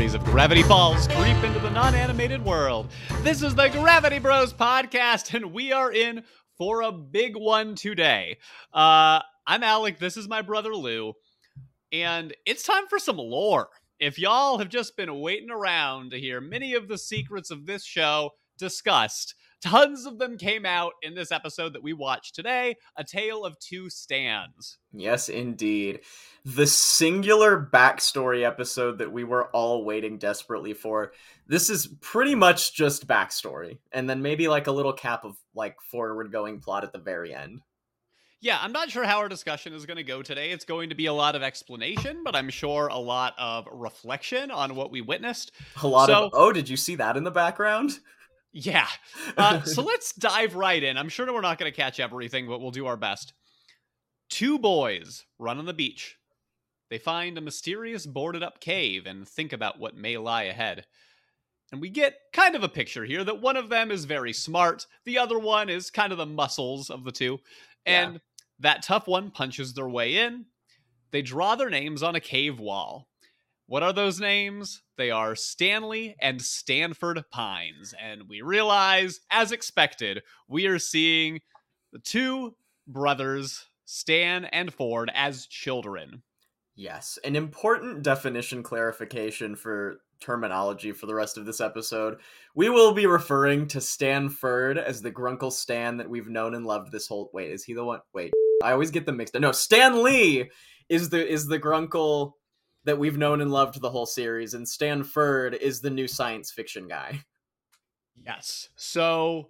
memories of Gravity Falls creep into the non-animated world. This is the Gravity Bros Podcast, and we are in for a big one today. I'm Alec, this is my brother Lou, and it's time for some lore. If y'all have just been waiting around to hear many of the secrets of this show discussed, tons of them came out in this episode that we watched today, A Tale of Two Stans. Yes, indeed. The singular backstory episode that we were all waiting desperately for. This is pretty much just backstory, and then maybe like a little cap of like forward-going plot at the very end. Yeah, I'm not sure how our discussion is going to go today. It's going to be a lot of explanation, but I'm sure a lot of reflection on what we witnessed. Oh, did you see that in the background? Yeah. So let's dive right in. I'm sure we're not going to catch everything, but we'll do our best. Two boys run on the beach. They find a mysterious boarded up cave and think about what may lie ahead. And we get kind of a picture here that one of them is very smart. The other one is kind of the muscles of the two. And that tough one punches their way in. They draw their names on a cave wall. What are those names? They are Stanley and Stanford Pines. And we realize, as expected, we are seeing the two brothers, Stan and Ford, as children. Yes, an important definition clarification for terminology for the rest of this episode. We will be referring to Stanford as the Grunkle Stan that we've known and loved this whole... Wait, is he the one? Wait, I always get them mixed up. No, Stan Lee is the Grunkle... that we've known and loved the whole series, and Stanford is the new science fiction guy. Yes. So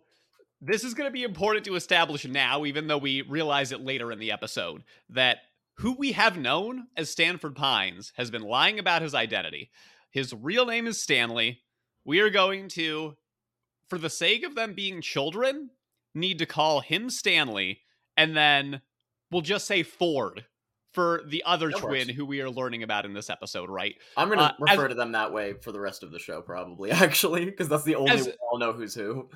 this is going to be important to establish now, even though we realize it later in the episode, that who we have known as Stanford Pines has been lying about his identity. His real name is Stanley. We are going to, for the sake of them being children, need to call him Stanley, and then we'll just say Ford for the other twin who we are learning about in this episode, right? I'm going to refer to them that way for the rest of the show, probably, actually, because that's the only way I'll know who's who.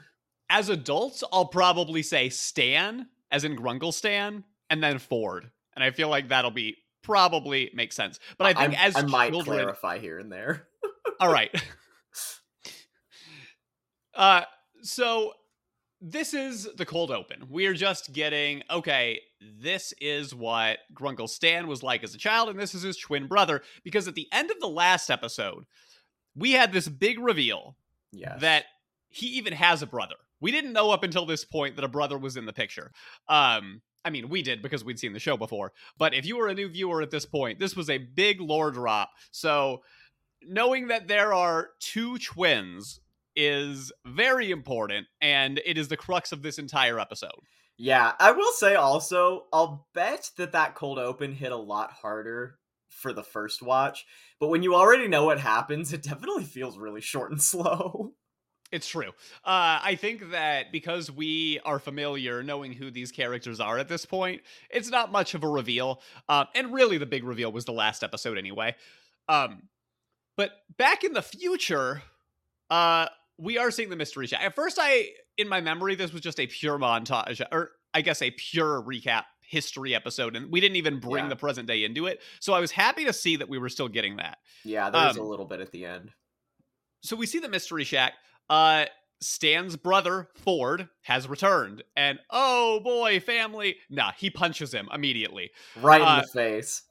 As adults, I'll probably say Stan, as in Grunkle Stan, and then Ford. And I feel like that'll be probably makes sense. But I think as children... I might clarify here and there. All right. So... this is the cold open. We are just getting, okay, this is what Grunkle Stan was like as a child, and this is his twin brother, because at the end of the last episode, we had this big reveal that he even has a brother. We didn't know up until this point that a brother was in the picture. I mean, we did because we'd seen the show before, but if you were a new viewer at this point, this was a big lore drop. So knowing that there are two twins is very important, and it is the crux of this entire episode. Yeah, I will say also, I'll bet that cold open hit a lot harder for the first watch, but when you already know what happens, it definitely feels really short and slow. It's true. I think that because we are familiar knowing who these characters are at this point, it's not much of a reveal, and really the big reveal was the last episode anyway. But back in the future, we are seeing the mystery chat. At first, in my memory, this was just a pure montage, or I guess a pure recap history episode, and we didn't even bring the present day into it. So I was happy to see that we were still getting that. Yeah, there was a little bit at the end. So we see the mystery shack. Stan's brother, Ford, has returned. And, oh boy, family. Nah, he punches him immediately. Right in the face.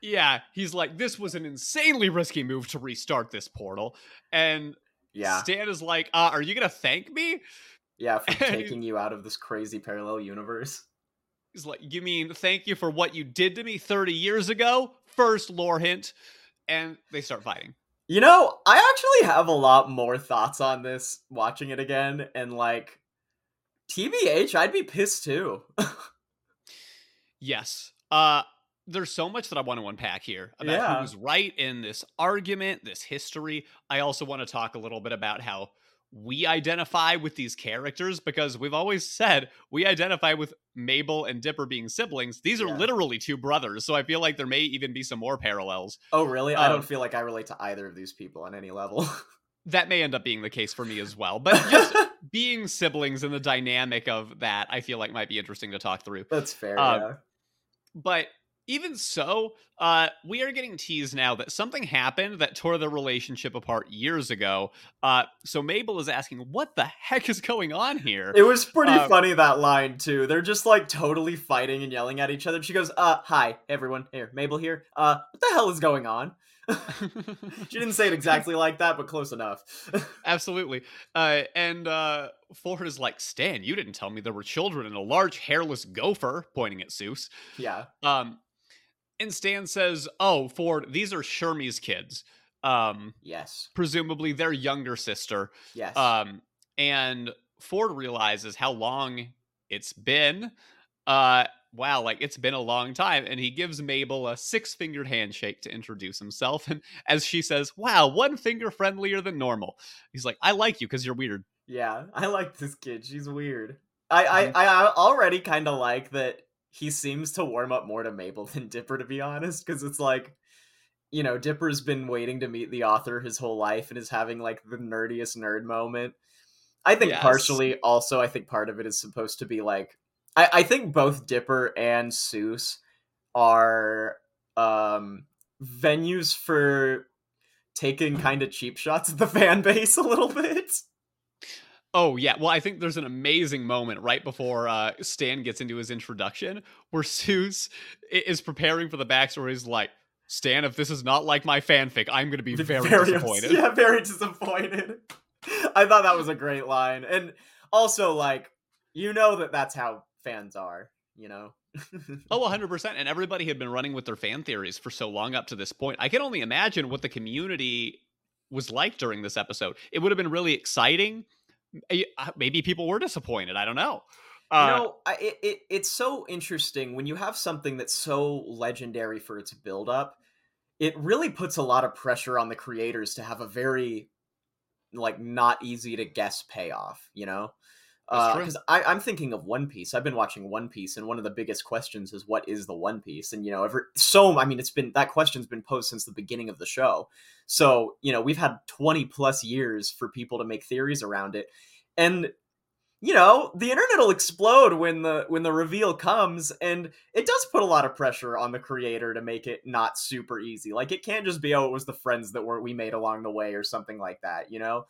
Yeah, he's like, this was an insanely risky move to restart this portal. And... yeah. Stan is like, are you going to thank me? Yeah, for taking you out of this crazy parallel universe. He's like, you mean thank you for what you did to me 30 years ago? First lore hint. And they start fighting. You know, I actually have a lot more thoughts on this watching it again. And like, TBH, I'd be pissed too. Yes. There's so much that I want to unpack here about who's right in this argument, this history. I also want to talk a little bit about how we identify with these characters, because we've always said we identify with Mabel and Dipper being siblings. These are literally two brothers, so I feel like there may even be some more parallels. Oh, really? I don't feel like I relate to either of these people on any level. That may end up being the case for me as well, but just being siblings and the dynamic of that, I feel like might be interesting to talk through. That's fair, But Even so, we are getting teased now that something happened that tore their relationship apart years ago. So Mabel is asking, what the heck is going on here? It was pretty funny, that line, too. They're just, like, totally fighting and yelling at each other. She goes, hi, everyone. Here, Mabel here. What the hell is going on? She didn't say it exactly like that, but close enough. Absolutely. And Ford is like, Stan, you didn't tell me there were children and a large hairless gopher, pointing at Seuss. Yeah. And Stan says, oh, Ford, these are Shermie's kids. Yes. Presumably their younger sister. Yes. And Ford realizes how long it's been. Wow, like, it's been a long time. And he gives Mabel a six-fingered handshake to introduce himself. And as she says, wow, one finger friendlier than normal. He's like, I like you because you're weird. Yeah, I like this kid. She's weird. I already kind of like that he seems to warm up more to Mabel than Dipper, to be honest, because it's like, you know, Dipper's been waiting to meet the author his whole life and is having, like, the nerdiest nerd moment. I think partially, also, I think part of it is supposed to be, like, I think both Dipper and Seuss are venues for taking kind of cheap shots at the fan base a little bit. Oh, yeah. Well, I think there's an amazing moment right before Stan gets into his introduction where Seuss is preparing for the backstory. He's like, Stan, if this is not like my fanfic, I'm going to be very disappointed. Yeah, very disappointed. I thought that was a great line. And also, like, you know that that's how fans are, you know? Oh, 100%. And everybody had been running with their fan theories for so long up to this point. I can only imagine what the community was like during this episode. It would have been really exciting. Maybe people were disappointed. I don't know. It's so interesting when you have something that's so legendary for its buildup. It really puts a lot of pressure on the creators to have a very, like, not easy to guess payoff, you know? Because I'm thinking of One Piece. I've been watching One Piece, and one of the biggest questions is, what is the One Piece? And, you know, that question's been posed since the beginning of the show. So, you know, we've had 20 plus years for people to make theories around it. And, you know, the internet will explode when the reveal comes, and it does put a lot of pressure on the creator to make it not super easy. Like, it can't just be, oh, it was the friends that we made along the way or something like that, you know?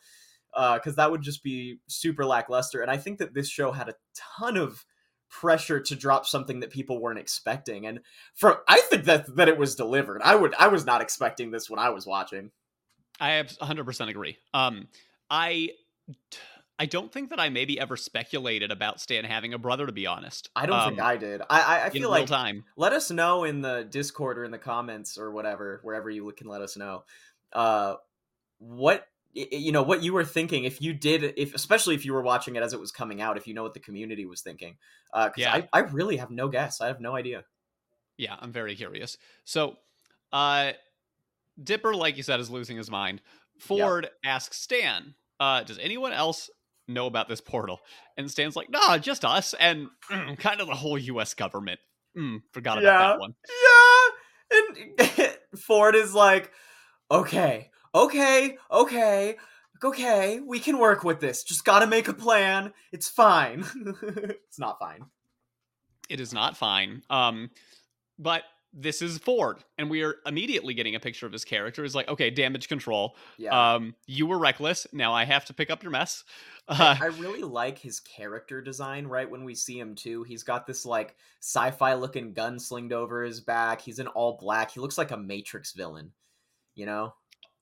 Because that would just be super lackluster. And I think that this show had a ton of pressure to drop something that people weren't expecting. And I think that it was delivered. I was not expecting this when I was watching. I 100% agree. I don't think that I maybe ever speculated about Stan having a brother, to be honest. I don't think I did. I feel like, let us know in the Discord or in the comments or whatever, wherever you can let us know. What you were thinking, especially if you were watching it as it was coming out, if you know what the community was thinking, I really have no guess. I have no idea. Yeah. I'm very curious. So, Dipper, like you said, is losing his mind. Ford asks Stan, does anyone else know about this portal? And Stan's like, nah, just us. And kind of the whole US government. Forgot about that one. Yeah. And Ford is like, okay, we can work with this. Just gotta make a plan. It's fine. It's not fine. It is not fine. But this is Ford, and we are immediately getting a picture of his character. He's like, okay, damage control. Yeah. You were reckless. Now I have to pick up your mess. I really like his character design right when we see him, too. He's got this, like, sci-fi looking gun slinged over his back. He's in all black. He looks like a Matrix villain, you know?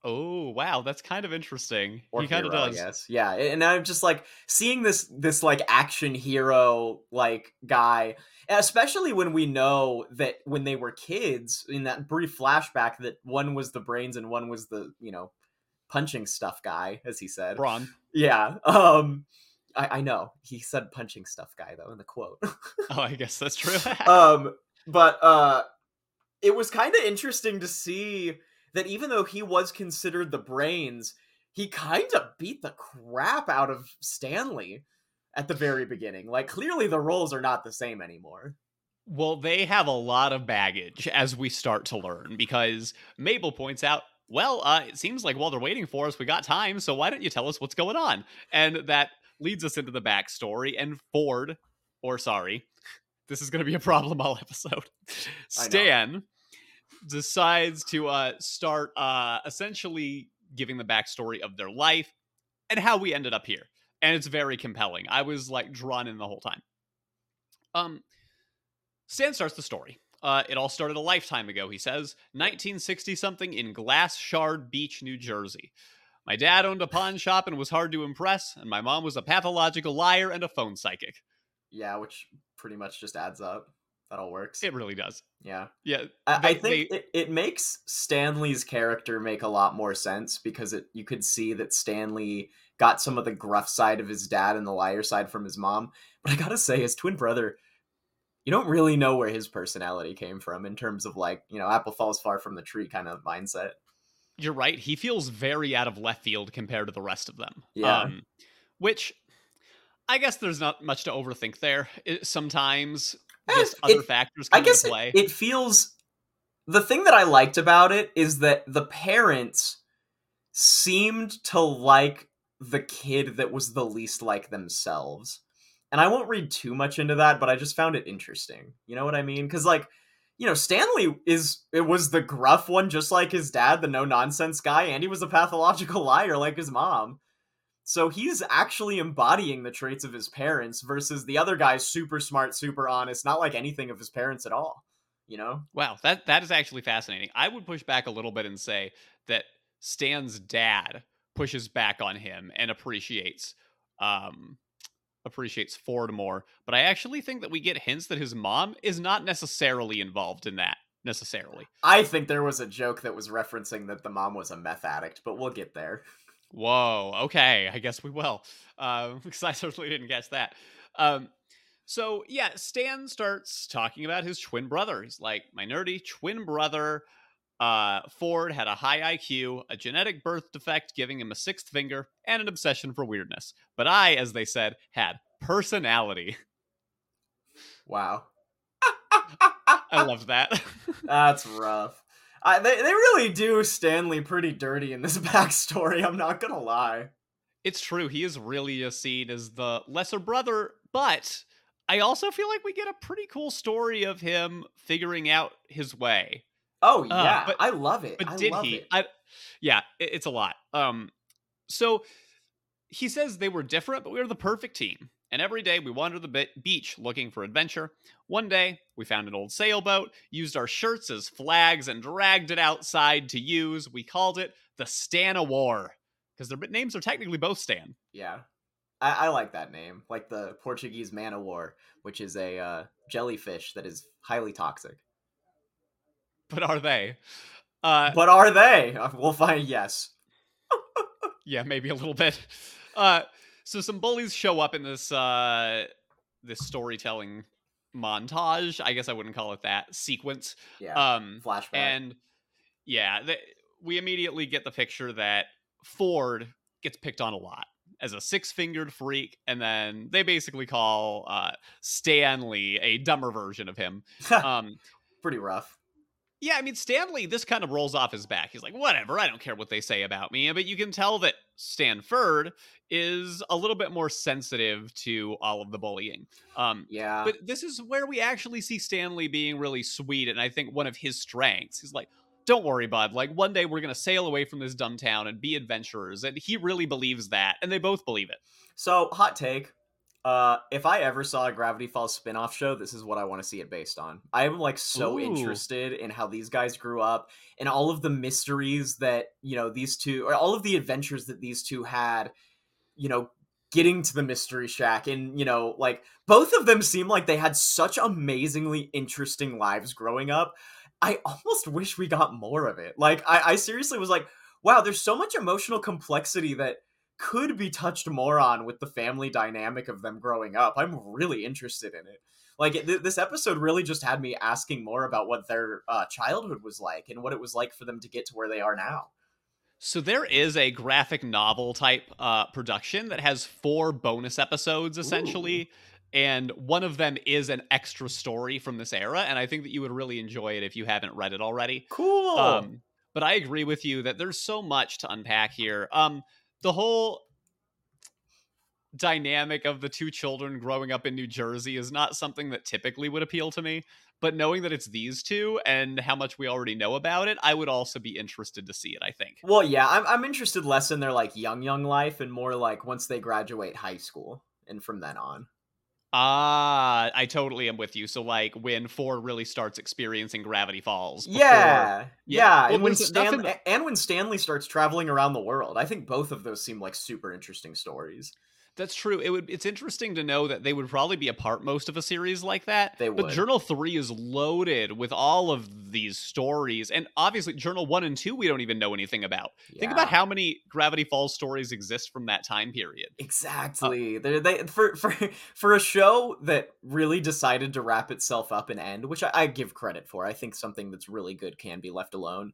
Oh, wow. That's kind of interesting. Or he kind of does. Yes. Yeah. And I'm just like seeing this like action hero, like, guy, and especially when we know that when they were kids in that brief flashback that one was the brains and one was the, you know, punching stuff guy, as he said. Brawn. Yeah. I know he said punching stuff guy though in the quote. Oh, I guess that's true. But it was kind of interesting to see that even though he was considered the brains, he kind of beat the crap out of Stanley at the very beginning. Like, clearly the roles are not the same anymore. Well, they have a lot of baggage, as we start to learn, because Mabel points out, well, it seems like while they're waiting for us, we got time, so why don't you tell us what's going on? And that leads us into the backstory, and Ford, This is going to be a problem all episode. Stan decides to start essentially giving the backstory of their life and how we ended up here. And it's very compelling. I was like drawn in the whole time. Stan starts the story. It all started a lifetime ago, he says. 1960-something in Glass Shard Beach, New Jersey. My dad owned a pawn shop and was hard to impress, and my mom was a pathological liar and a phone psychic. Yeah, which pretty much just adds up. That all works. It really does. Yeah. Yeah. I think it makes Stanley's character make a lot more sense because you could see that Stanley got some of the gruff side of his dad and the liar side from his mom. But I gotta say, his twin brother... You don't really know where his personality came from in terms of like, you know, apple falls far from the tree kind of mindset. You're right. He feels very out of left field compared to the rest of them. Yeah. Which I guess there's not much to overthink there. Sometimes just other factors come into play. It feels... The thing that I liked about it is that the parents seemed to like the kid that was the least like themselves. And I won't read too much into that, but I just found it interesting. You know what I mean? Because, like, you know, Stanley was the gruff one, just like his dad, the no-nonsense guy, and he was a pathological liar like his mom. So he's actually embodying the traits of his parents versus the other guy, super smart, super honest, not like anything of his parents at all, you know? Wow, that is actually fascinating. I would push back a little bit and say that Stan's dad pushes back on him and appreciates Ford more, but I actually think that we get hints that his mom is not necessarily involved in that, necessarily. I think there was a joke that was referencing that the mom was a meth addict, but we'll get there. Whoa, okay, I guess we will, because I certainly didn't guess that. So, yeah, Stan starts talking about his twin brother. He's like, my nerdy twin brother, Ford, had a high IQ, a genetic birth defect giving him a sixth finger, and an obsession for weirdness. But I, as they said, had personality. Wow. I love that. That's rough. They really do Stanley pretty dirty in this backstory, I'm not gonna lie. It's true, he is really seen as the lesser brother, but I also feel like we get a pretty cool story of him figuring out his way. Oh, yeah. But, I love it. But I did love he? It. It's a lot. So he says they were different, but we were the perfect team. And every day we wandered the beach looking for adventure. One day we found an old sailboat, used our shirts as flags, and dragged it outside to use. We called it the Stan of War because their names are technically both Stan. Yeah. I like that name. Like the Portuguese man of war, which is a jellyfish that is highly toxic. But are they? We'll find yes. Yeah, maybe a little bit. So some bullies show up in this this storytelling montage. I guess I wouldn't call it that. Sequence. Yeah, flashback. And yeah, we immediately get the picture that Ford gets picked on a lot as a six-fingered freak, and then they basically call Stanley a dumber version of him. Pretty rough. Yeah, I mean, Stanley, this kind of rolls off his back. He's like, whatever, I don't care what they say about me. But you can tell that Stanford is a little bit more sensitive to all of the bullying. Yeah. But this is where we actually see Stanley being really sweet, and I think one of his strengths. He's like, don't worry, bud. Like, one day we're going to sail away from this dumb town and be adventurers. And he really believes that, and they both believe it. So, hot take. If I ever saw a Gravity Falls spin-off show, this is what I want to see it based on. I am, like, so interested in how these guys grew up and all of the mysteries that, you know, these two... or all of the adventures that these two had, you know, getting to the Mystery Shack. And, you know, like, both of them seem like they had such amazingly interesting lives growing up. I almost wish we got more of it. Like, I seriously was like, wow, there's so much emotional complexity that could be touched more on with the family dynamic of them growing up. I'm really interested in it. Like this episode really just had me asking more about what their childhood was like and what it was like for them to get to where they are now. So there is a graphic novel type production that has 4 bonus episodes essentially. Ooh. And one of them is an extra story from this era. And I think that you would really enjoy it if you haven't read it already. Cool. But I agree with you that there's so much to unpack here. The whole dynamic of the two children growing up in New Jersey is not something that typically would appeal to me, but knowing that it's these two and how much we already know about it, I would also be interested to see it, I think. Well, yeah, I'm interested less in their like young life and more like once they graduate high school and from then on. Ah, I totally am with you. So like when Ford really starts experiencing Gravity Falls. Before, yeah. Well, and when Stanley starts traveling around the world, I think both of those seem like super interesting stories. That's true. It's interesting to know that they would probably be a part most of a series like that. They would. But Journal 3 is loaded with all of these stories. And obviously, Journal 1 and 2, we don't even know anything about. Yeah. Think about how many Gravity Falls stories exist from that time period. Exactly. For a show that really decided to wrap itself up and end, which I give credit for. I think something that's really good can be left alone.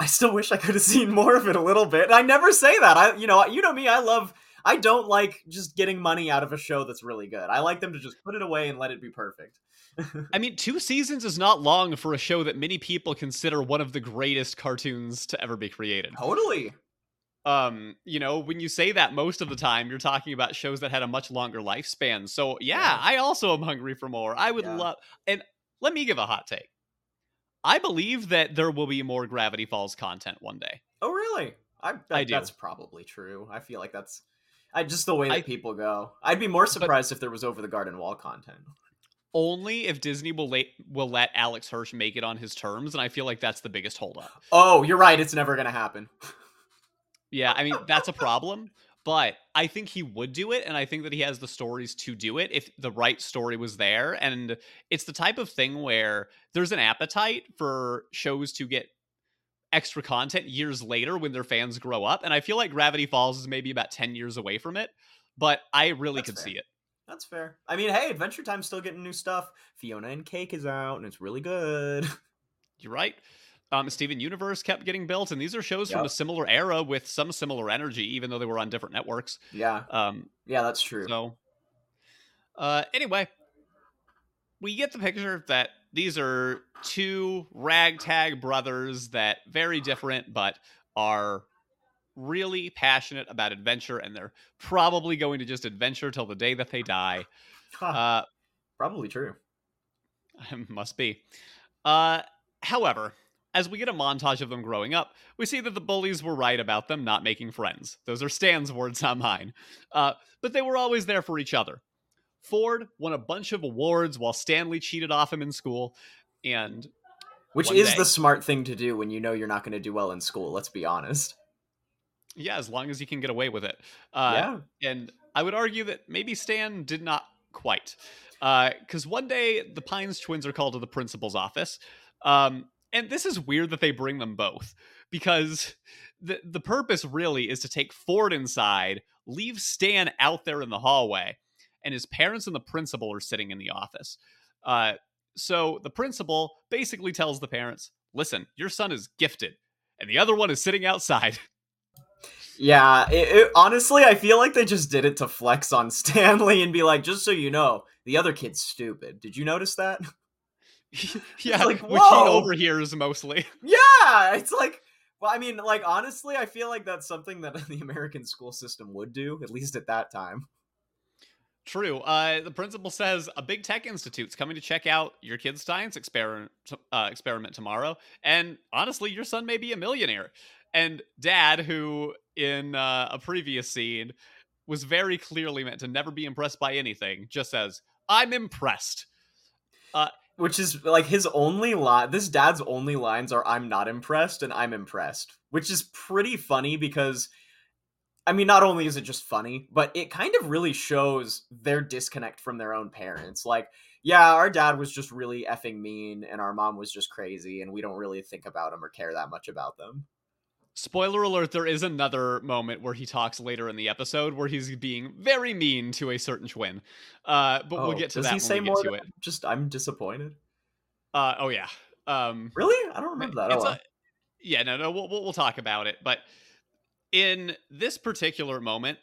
I still wish I could have seen more of it a little bit. And I never say that. You know me, I don't like just getting money out of a show that's really good. I like them to just put it away and let it be perfect. I mean, 2 seasons is not long for a show that many people consider one of the greatest cartoons to ever be created. Totally. When you say that most of the time, you're talking about shows that had a much longer lifespan. So yeah. I also am hungry for more. I would love, and let me give a hot take. I believe that there will be more Gravity Falls content one day. Oh, really? I do. That's probably true. I feel like that's just the way that people go. I'd be more surprised if there was Over the Garden Wall content. Only if Disney will let Alex Hirsch make it on his terms, and I feel like that's the biggest holdup. Oh, you're right. It's never going to happen. Yeah, I mean, that's a problem. But I think he would do it, and I think that he has the stories to do it if the right story was there. And it's the type of thing where there's an appetite for shows to get extra content years later when their fans grow up. And I feel like Gravity Falls is maybe about 10 years away from it, but I really see it. That's fair. I mean, hey, Adventure Time's still getting new stuff. Fiona and Cake is out, and it's really good. You're right. Steven Universe kept getting built, and these are shows from a similar era with some similar energy, even though they were on different networks. Yeah. That's true. So, anyway, we get the picture that these are two ragtag brothers that very different, but are really passionate about adventure, and they're probably going to just adventure till the day that they die. Probably true. Must be. However, as we get a montage of them growing up, we see that the bullies were right about them not making friends. Those are Stan's words, not mine. But they were always there for each other. Ford won a bunch of awards while Stanley cheated off him in school. Which is the smart thing to do when you know you're not going to do well in school, let's be honest. Yeah, as long as you can get away with it. And I would argue that maybe Stan did not quite. Because one day, the Pines twins are called to the principal's office. And this is weird that they bring them both, because the purpose really is to take Ford inside, leave Stan out there in the hallway, and his parents and the principal are sitting in the office. So the principal basically tells the parents, listen, your son is gifted, and the other one is sitting outside. Yeah, honestly, I feel like they just did it to flex on Stanley and be like, just so you know, the other kid's stupid. Did you notice that? Yeah, like, which he overhears mostly. Yeah, it's like, well, I mean, like, honestly, I feel like that's something that the American school system would do, at least at that time. True. The principal says a big tech institute's coming to check out your kid's science experiment tomorrow, and honestly, your son may be a millionaire. And Dad, who in a previous scene was very clearly meant to never be impressed by anything, just says, I'm impressed. Which is, like, his only line, this dad's only lines are, I'm not impressed, and I'm impressed. Which is pretty funny because, I mean, not only is it just funny, but it kind of really shows their disconnect from their own parents. Like, yeah, our dad was just really effing mean, and our mom was just crazy, and we don't really think about him or care that much about them. Spoiler alert, there is another moment where he talks later in the episode where he's being very mean to a certain twin. But we'll get to that when we get to it. Just, I'm disappointed. Yeah. Really? I don't remember that at all. We'll talk about it. But in this particular moment,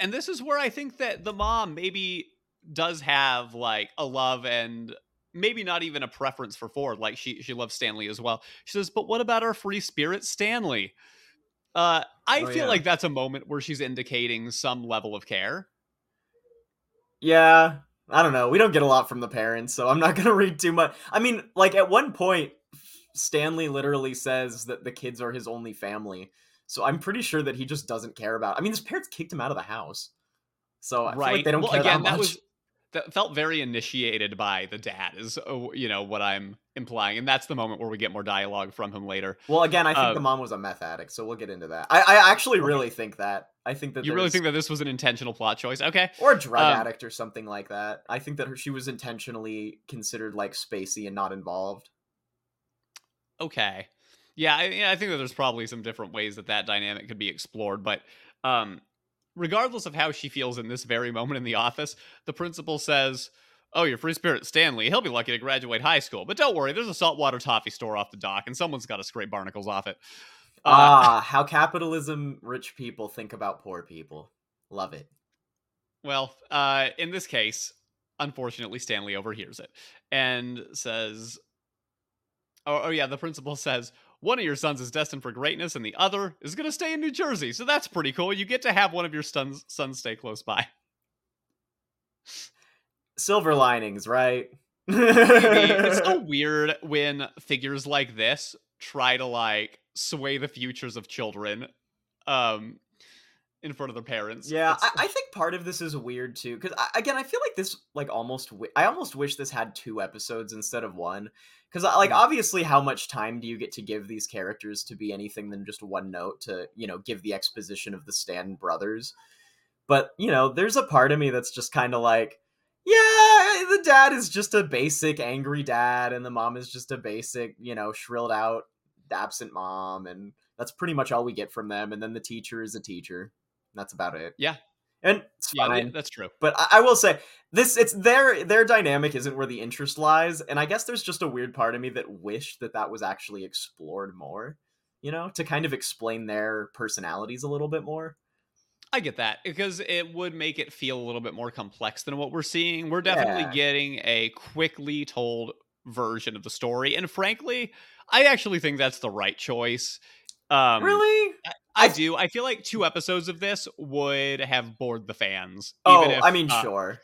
and this is where I think that the mom maybe does have, like, a love and maybe not even a preference for Ford. Like, she loves Stanley as well. She says, but what about our free spirit, Stanley? I feel like that's a moment where she's indicating some level of care. Yeah, I don't know. We don't get a lot from the parents, so I'm not going to read too much. I mean, like, at one point, Stanley literally says that the kids are his only family. So I'm pretty sure that he just doesn't care about it. I mean, his parents kicked him out of the house. So I feel like they don't care that much. That felt very initiated by the dad is, what I'm implying. And that's the moment where we get more dialogue from him later. Well, again, I think the mom was a meth addict, so we'll get into that. I actually really think that. Really think that this was an intentional plot choice? Okay. Or a drug addict or something like that. I think that she was intentionally considered like spacey and not involved. Okay. Yeah, I think that there's probably some different ways that dynamic could be explored. But regardless of how she feels in this very moment in the office, the principal says, "Oh, your free spirit Stanley, he'll be lucky to graduate high school. But don't worry, there's a saltwater toffee store off the dock and someone's got to scrape barnacles off it." How capitalism, rich people think about poor people. Love it. Well, in this case, unfortunately, Stanley overhears it and says, the principal says, "One of your sons is destined for greatness and the other is going to stay in New Jersey. So that's pretty cool. You get to have one of your sons stay close by." Silver linings, right? It's so weird when figures like this try to like sway the futures of children in front of their parents. Yeah, I think part of this is weird too, because again, I feel like this like I almost wish this had two episodes instead of one, because like obviously, how much time do you get to give these characters to be anything than just one note to give the exposition of the Stan brothers? But there's a part of me that's just kind of like, yeah, the dad is just a basic angry dad, and the mom is just a basic shrilled out absent mom, and that's pretty much all we get from them. And then the teacher is a teacher. That's about it. Yeah. And it's fine. Yeah, that's true. But I will say this, it's their dynamic isn't where the interest lies. And I guess there's just a weird part of me that wished that was actually explored more, to kind of explain their personalities a little bit more. I get that, because it would make it feel a little bit more complex than what we're seeing. We're definitely getting a quickly told version of the story. And frankly, I actually think that's the right choice. Really? I do. I feel like two episodes of this would have bored the fans. Sure.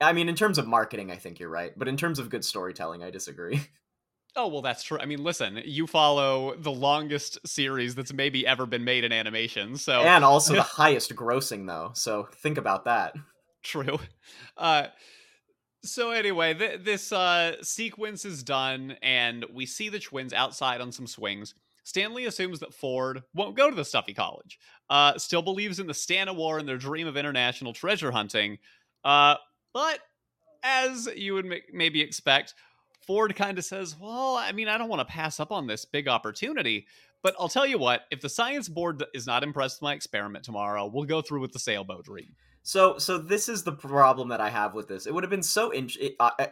I mean, in terms of marketing, I think you're right. But in terms of good storytelling, I disagree. Oh, well, that's true. I mean, listen, you follow the longest series that's maybe ever been made in animation. So, and also the highest grossing, though. So think about that. True. So anyway, this sequence is done, and we see the twins outside on some swings. Stanley assumes that Ford won't go to the stuffy college, still believes in the Stana War and their dream of international treasure hunting. But as you would maybe expect, Ford kind of says, "Well, I mean, I don't want to pass up on this big opportunity, but I'll tell you what, if the science board is not impressed with my experiment tomorrow, we'll go through with the sailboat dream." So this is the problem that I have with this. It would have been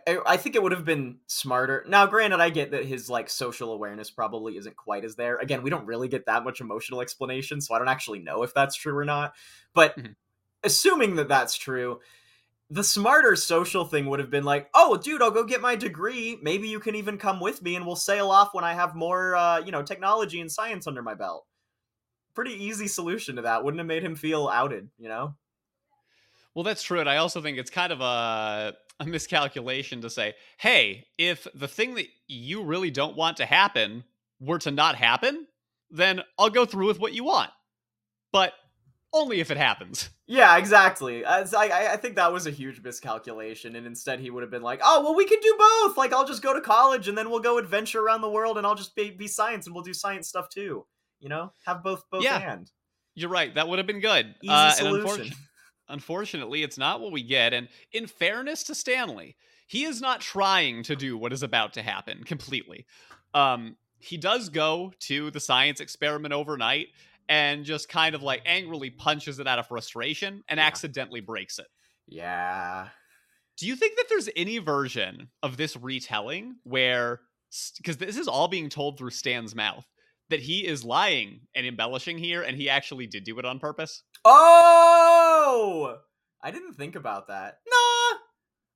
I think it would have been smarter. Now, granted, I get that his like social awareness probably isn't quite as there. Again, we don't really get that much emotional explanation, so I don't actually know if that's true or not. But assuming that that's true, the smarter social thing would have been like, "Oh, dude, I'll go get my degree. Maybe you can even come with me, and we'll sail off when I have more, technology and science under my belt." Pretty easy solution to that. Wouldn't have made him feel outed, Well, that's true, and I also think it's kind of a miscalculation to say, hey, if the thing that you really don't want to happen were to not happen, then I'll go through with what you want, but only if it happens. Yeah, exactly. I think that was a huge miscalculation, and instead he would have been like, oh, well, we can do both. Like, I'll just go to college, and then we'll go adventure around the world, and I'll just be science, and we'll do science stuff too, Have both and. You're right. That would have been good. Easy solution. And Unfortunately, it's not what we get, and in fairness to Stanley, he is not trying to do what is about to happen completely. He does go to the science experiment overnight and just kind of like angrily punches it out of frustration and accidentally breaks it. Yeah. Do you think that there's any version of this retelling where, because this is all being told through Stan's mouth, that he is lying and embellishing here and he actually did do it on purpose? Oh! I didn't think about that. Nah!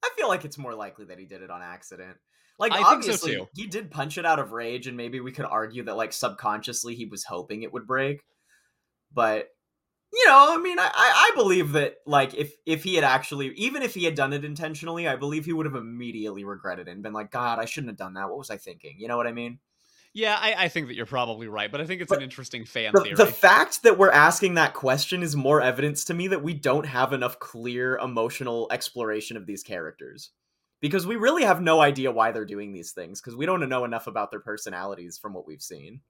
I feel like it's more likely that he did it on accident. Like, I obviously, think so too. He did punch it out of rage, and maybe we could argue that, like, subconsciously he was hoping it would break. But, you know, I mean, I believe that, like, if he had actually, even if he had done it intentionally, I believe he would have immediately regretted it and been like, God, I shouldn't have done that. What was I thinking? You know what I mean? Yeah, I think that you're probably right, but I think it's an interesting fan theory. The fact that we're asking that question is more evidence to me that we don't have enough clear emotional exploration of these characters. Because we really have no idea why they're doing these things, because we don't know enough about their personalities from what we've seen.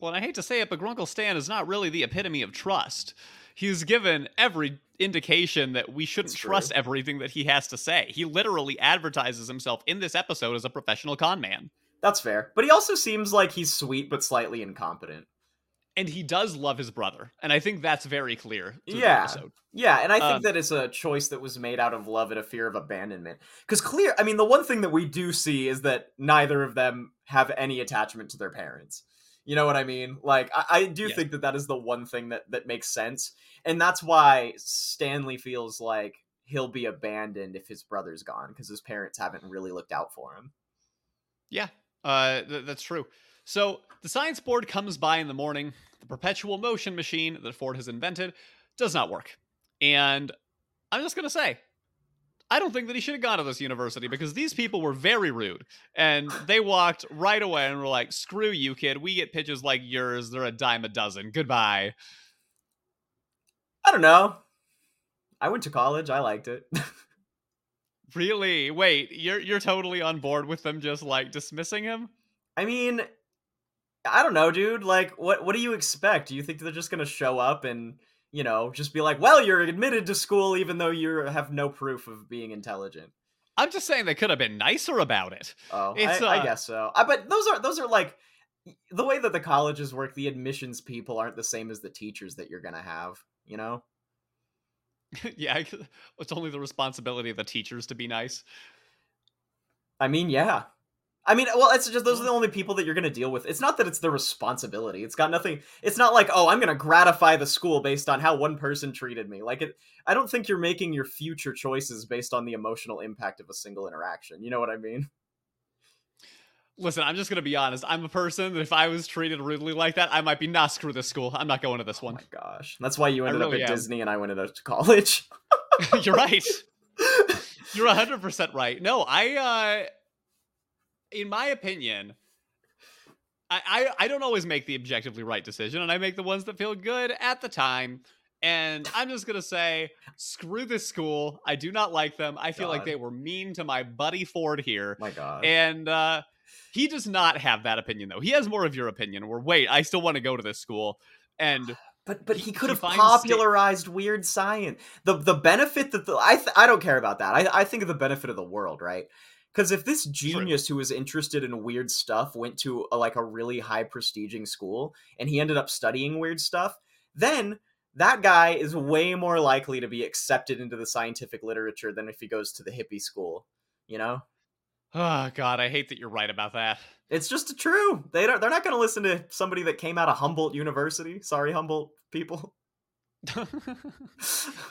Well, and I hate to say it, but Grunkle Stan is not really the epitome of trust. He's given every indication that we shouldn't trust everything that he has to say. He literally advertises himself in this episode as a professional con man. That's fair. But he also seems like he's sweet, but slightly incompetent. And he does love his brother. And I think that's very clear through the episode. Yeah, and I think that it's a choice that was made out of love and a fear of abandonment. Because the one thing that we do see is that neither of them have any attachment to their parents. You know what I mean? Like, I do think that is the one thing that makes sense. And that's why Stanley feels like he'll be abandoned if his brother's gone, because his parents haven't really looked out for him. Yeah. That's true. So the science board comes by in the morning. The perpetual motion machine that Ford has invented does not work. And I'm just going to say, I don't think that he should have gone to this university, because these people were very rude and they walked right away and were like, screw you, kid. We get pitches like yours. They're a dime a dozen. Goodbye. I don't know. I went to college. I liked it. Really? Wait, you're totally on board with them just, like, dismissing him? I mean, I don't know, dude. Like, what do you expect? Do you think they're just going to show up and, you know, just be like, well, you're admitted to school even though you have no proof of being intelligent? I'm just saying they could have been nicer about it. Oh, I guess so. But those are like, the way that the colleges work, the admissions people aren't the same as the teachers that you're going to have, you know? Yeah, it's only the responsibility of the teachers to be nice. I mean, yeah. I mean, well, it's just, those are the only people that you're going to deal with. It's not that it's their responsibility. It's got nothing. It's not like, oh, I'm going to gratify the school based on how one person treated me. Like, I don't think you're making your future choices based on the emotional impact of a single interaction. You know what I mean? Listen, I'm just going to be honest. I'm a person that if I was treated rudely like that, I might be, nah, screw this school. I'm not going to this one. Oh my gosh. That's why you ended up at Disney and I went to college. You're right. You're 100% right. No, in my opinion, I don't always make the objectively right decision, and I make the ones that feel good at the time. And I'm just going to say, screw this school. I do not like them. I feel like they were mean to my buddy Ford here. My God. And he does not have that opinion, though. He has more of your opinion, where, wait, I still want to go to this school. And But he could have popularized weird science. The benefit that I don't care about that. I think of the benefit of the world, right? Because if this genius who was interested in weird stuff went to a really high prestiging school and he ended up studying weird stuff, then that guy is way more likely to be accepted into the scientific literature than if he goes to the hippie school, you know? Oh, God, I hate that you're right about that. It's just true. They're not going to listen to somebody that came out of Humboldt University. Sorry, Humboldt people.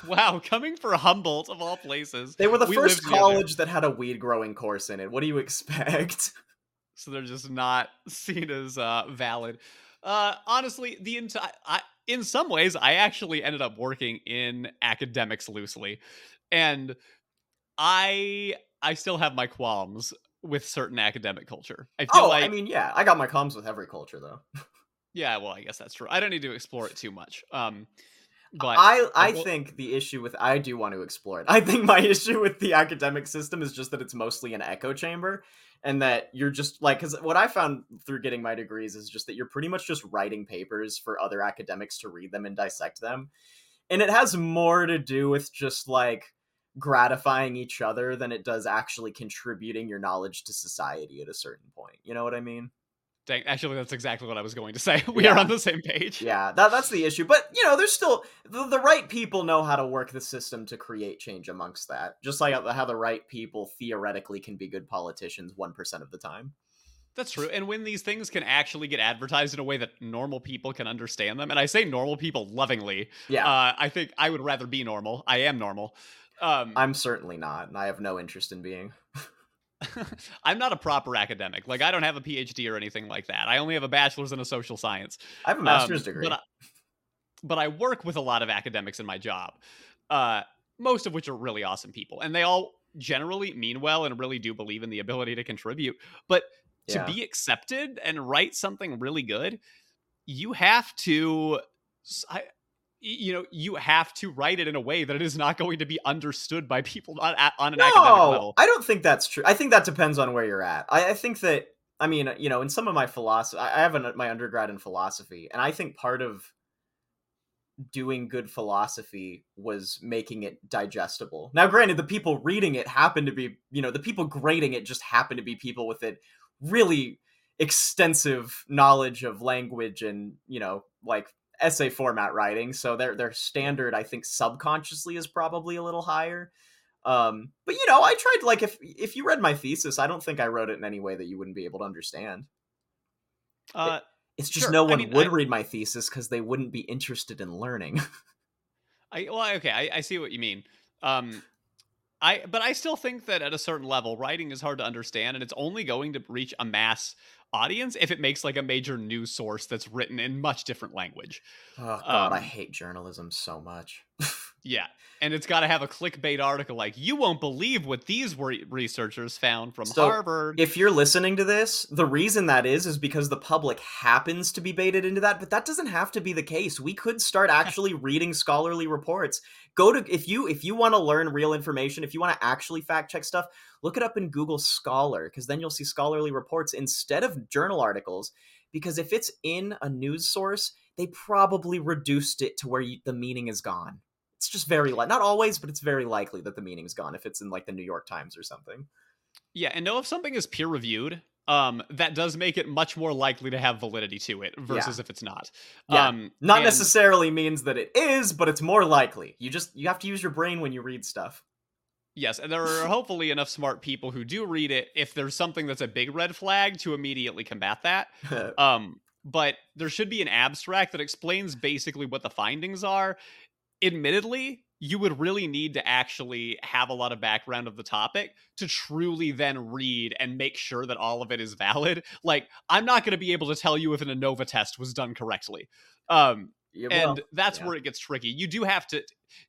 Wow, coming for Humboldt, of all places. They were the first college that had a weed-growing course in it. What do you expect? So they're just not seen as valid. Honestly, the entire... In some ways, I actually ended up working in academics loosely, and I still have my qualms with certain academic culture. I feel I mean, yeah, I got my qualms with every culture, though. Yeah, well, I guess that's true. I don't need to explore it too much. But I think the issue with I do want to explore it. I think my issue with the academic system is just that it's mostly an echo chamber, and that you're just like, because what I found through getting my degrees is just that you're pretty much just writing papers for other academics to read them and dissect them, and it has more to do with just like gratifying each other than it does actually contributing your knowledge to society at a certain point. You know what I mean? Dang, actually, that's exactly what I was going to say. We are on the same page. Yeah, that's the issue. But, you know, there's still... The right people know how to work the system to create change amongst that. Just like how the right people theoretically can be good politicians 1% of the time. That's true. And when these things can actually get advertised in a way that normal people can understand them, and I say normal people lovingly, I think I would rather be normal. I am normal. I'm certainly not, and I have no interest in being... I'm not a proper academic. Like, I don't have a PhD or anything like that. I only have a bachelor's in a social science. I have a master's degree. but I work with a lot of academics in my job, most of which are really awesome people. And they all generally mean well and really do believe in the ability to contribute. But to be accepted and write something really good, you have to... you have to write it in a way that it is not going to be understood by people on an academic level. I don't think that's true. I think that depends on where you're at. I think that, I mean, you know, in some of my philosophy, I have my undergrad in philosophy, and I think part of doing good philosophy was making it digestible. Now, granted, the people reading it happened to be, you know, the people grading it just happened to be people with it really extensive knowledge of language and, you know, like, essay format writing, so their standard, I think, subconsciously is probably a little higher. But you know, I tried, like, if you read my thesis, I don't think I wrote it in any way that you wouldn't be able to understand. It's just sure. No one would read my thesis because they wouldn't be interested in learning. I see what you mean. But I still think that at a certain level, writing is hard to understand, and it's only going to reach a mass audience if it makes like a major news source that's written in much different language. Oh God, I hate journalism so much. Yeah. And it's got to have a clickbait article like, you won't believe what these researchers found from Harvard. If you're listening to this, the reason that is because the public happens to be baited into that, but that doesn't have to be the case. We could start actually reading scholarly reports. If you want to learn real information, if you want to actually fact check stuff, look it up in Google Scholar, because then you'll see scholarly reports instead of journal articles, because if it's in a news source, they probably reduced it to where the meaning is gone. It's just very likely, not always, but it's very likely that the meaning's gone if it's in like the New York Times or something. Yeah, and know if something is peer reviewed, that does make it much more likely to have validity to it versus if it's not. Yeah. Not necessarily means that it is, but it's more likely. You have to use your brain when you read stuff. Yes, and there are hopefully enough smart people who do read it if there's something that's a big red flag to immediately combat that. But there should be an abstract that explains basically what the findings are. Admittedly, you would really need to actually have a lot of background of the topic to truly then read and make sure that all of it is valid. Like, I'm not going to be able to tell you if an ANOVA test was done correctly. Where it gets tricky. You do have to,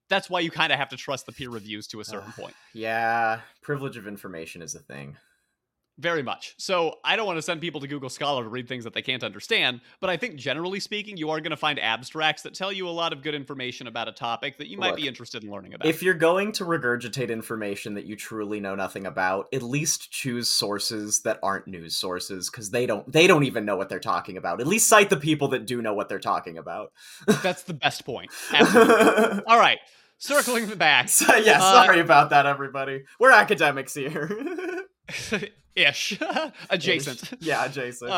that's why you kind of have to trust the peer reviews to a certain point. Yeah, privilege of information is a thing. Very much. So I don't want to send people to Google Scholar to read things that they can't understand, but I think generally speaking, you are going to find abstracts that tell you a lot of good information about a topic that you might be interested in learning about. If you're going to regurgitate information that you truly know nothing about, at least choose sources that aren't news sources, because they don't even know what they're talking about. At least cite the people that do know what they're talking about. That's the best point. Absolutely. All right. Circling back. So, sorry about that, everybody. We're academics here. Ish. Adjacent. Ish. Yeah, adjacent.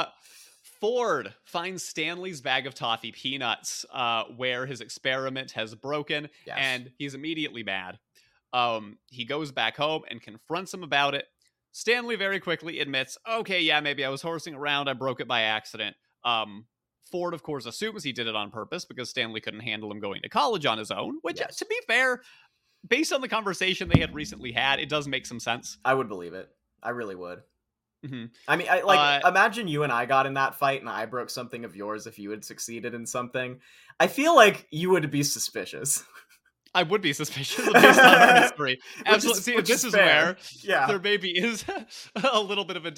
Ford finds Stanley's bag of toffee peanuts where his experiment has broken, and he's immediately mad. He goes back home and confronts him about it. Stanley very quickly admits, okay, yeah, maybe I was horsing around. I broke it by accident. Ford, of course, assumes he did it on purpose because Stanley couldn't handle him going to college on his own, which, to be fair, based on the conversation they had recently had, it does make some sense. I would believe it. I really would. Mm-hmm. I mean, imagine you and I got in that fight and I broke something of yours if you had succeeded in something. I feel like you would be suspicious. I would be suspicious based on our history. Absolutely. See, this is where there maybe is a little bit of a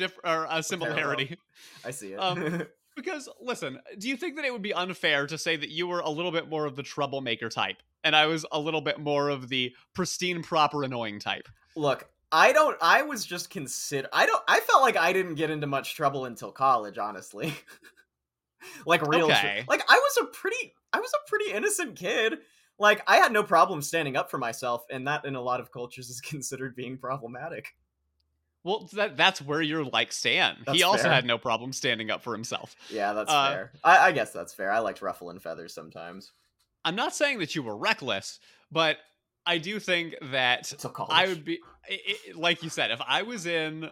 similarity. I see it. Because, listen, do you think that it would be unfair to say that you were a little bit more of the troublemaker type and I was a little bit more of the pristine, proper, annoying type? Look, I felt like I didn't get into much trouble until college, honestly. Like real shit. Like I was a pretty innocent kid. Like I had no problem standing up for myself, and that in a lot of cultures is considered being problematic. Well, that's where you're like Stan. That's fair. Had no problem standing up for himself. Yeah, that's fair. I guess that's fair. I liked ruffling feathers sometimes. I'm not saying that you were reckless, but I do think that I would be, like you said, if I was in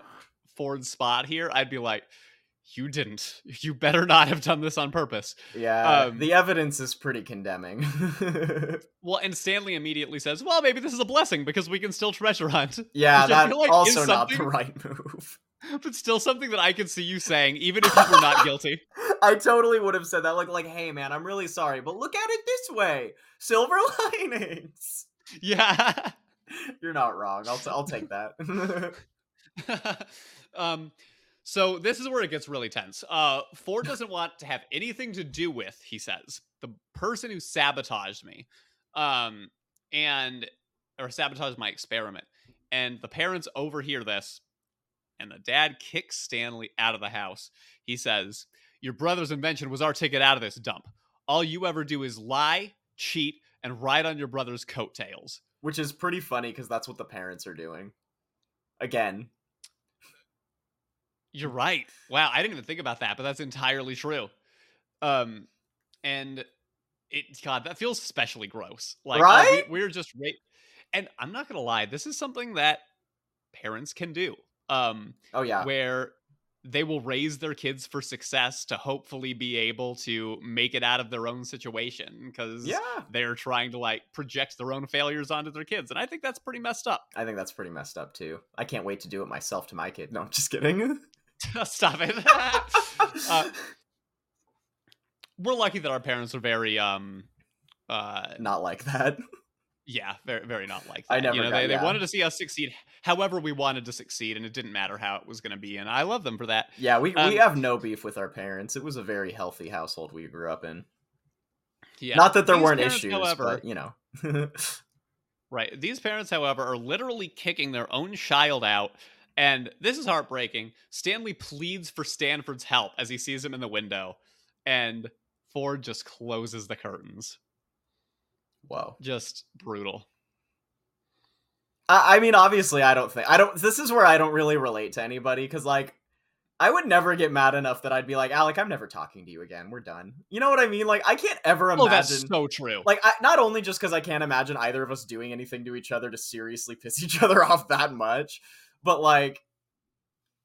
Ford's spot here, I'd be like, you didn't. You better not have done this on purpose. Yeah, the evidence is pretty condemning. Well, and Stanley immediately says, well, maybe this is a blessing because we can still treasure hunt. Yeah, that's also not the right move. But still something that I could see you saying, even if you were not guilty. I totally would have said that. Like, hey, man, I'm really sorry, but look at it this way. Silver linings. Yeah. You're not wrong. I'll take that. So this is where it gets really tense. Ford doesn't want to have anything to do with, he says, the person who sabotaged me, or sabotaged my experiment. And the parents overhear this, and the dad kicks Stanley out of the house. He says, "Your brother's invention was our ticket out of this dump. All you ever do is lie, cheat, and ride on your brother's coattails." Which is pretty funny because that's what the parents are doing. Again. You're right. Wow, I didn't even think about that, but that's entirely true. And God, that feels especially gross. Like, right? We're just... And I'm not going to lie, this is something that parents can do. Oh, yeah. Where they will raise their kids for success to hopefully be able to make it out of their own situation because they're trying to like project their own failures onto their kids. And I think that's pretty messed up. I think that's pretty messed up too. I can't wait to do it myself to my kid. No, I'm just kidding. Stop it. We're lucky that our parents are very, not like that. Yeah, very, very not like that. I never They wanted to see us succeed however we wanted to succeed, and it didn't matter how it was going to be, and I love them for that. Yeah, we have no beef with our parents. It was a very healthy household we grew up in. Yeah, not that there weren't issues, but, you know. Right. These parents, however, are literally kicking their own child out, and this is heartbreaking. Stanley pleads for Stanford's help as he sees him in the window, and Ford just closes the curtains. Wow. Just brutal. I mean, obviously, this is where I don't really relate to anybody, because, like, I would never get mad enough that I'd be like, Alec, I'm never talking to you again. We're done. You know what I mean? Like, I can't ever imagine. Oh, that's so true. Like, not only just because I can't imagine either of us doing anything to each other to seriously piss each other off that much, but, like,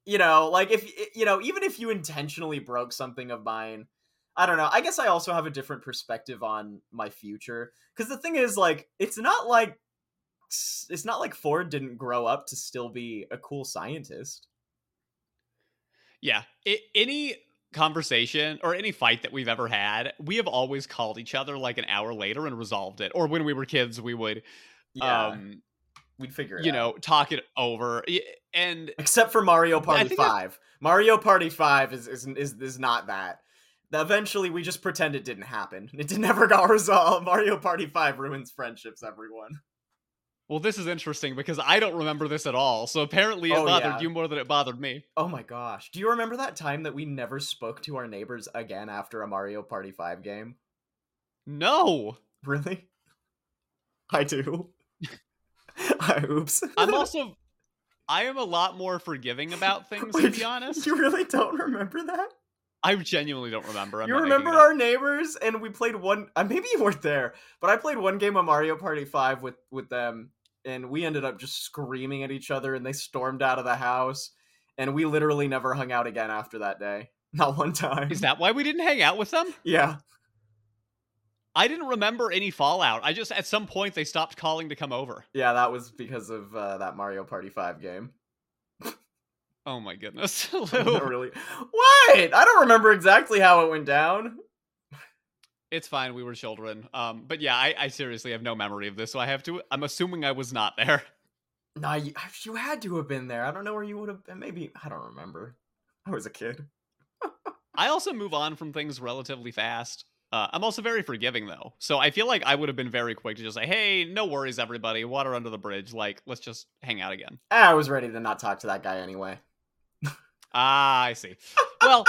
you know, like, if, you know, even if you intentionally broke something of mine, I don't know. I guess I also have a different perspective on my future. Because the thing is, like, it's not like Ford didn't grow up to still be a cool scientist. Yeah. Any conversation or any fight that we've ever had, we have always called each other like an hour later and resolved it. Or when we were kids, we would... Yeah. We'd figure it out. You know, talk it over. And except for Mario Party 5. Mario Party 5 is not that. Eventually, we just pretend it didn't happen. It never got resolved. Mario Party 5 ruins friendships, everyone. Well, this is interesting because I don't remember this at all. So apparently it bothered you more than it bothered me. Oh my gosh. Do you remember that time that we never spoke to our neighbors again after a Mario Party 5 game? No. Really? I do. Oops. I am a lot more forgiving about things, to be honest. You really don't remember that? I genuinely don't remember. You remember our neighbors, and we played one... maybe you weren't there, but I played one game of Mario Party 5 with them, and we ended up just screaming at each other, and they stormed out of the house, and we literally never hung out again after that day. Not one time. Is that why we didn't hang out with them? Yeah. I didn't remember any fallout. I just, at some point, they stopped calling to come over. Yeah, that was because of that Mario Party 5 game. Oh my goodness. Really? What? I don't remember exactly how it went down. It's fine. We were children. But yeah, I seriously have no memory of this, so I'm assuming I was not there. Nah, you had to have been there. I don't know where you would have been. Maybe, I don't remember. I was a kid. I also move on from things relatively fast. I'm also very forgiving, though. So I feel like I would have been very quick to just say, hey, no worries, everybody. Water under the bridge. Like, let's just hang out again. I was ready to not talk to that guy anyway. Ah, I see. Well,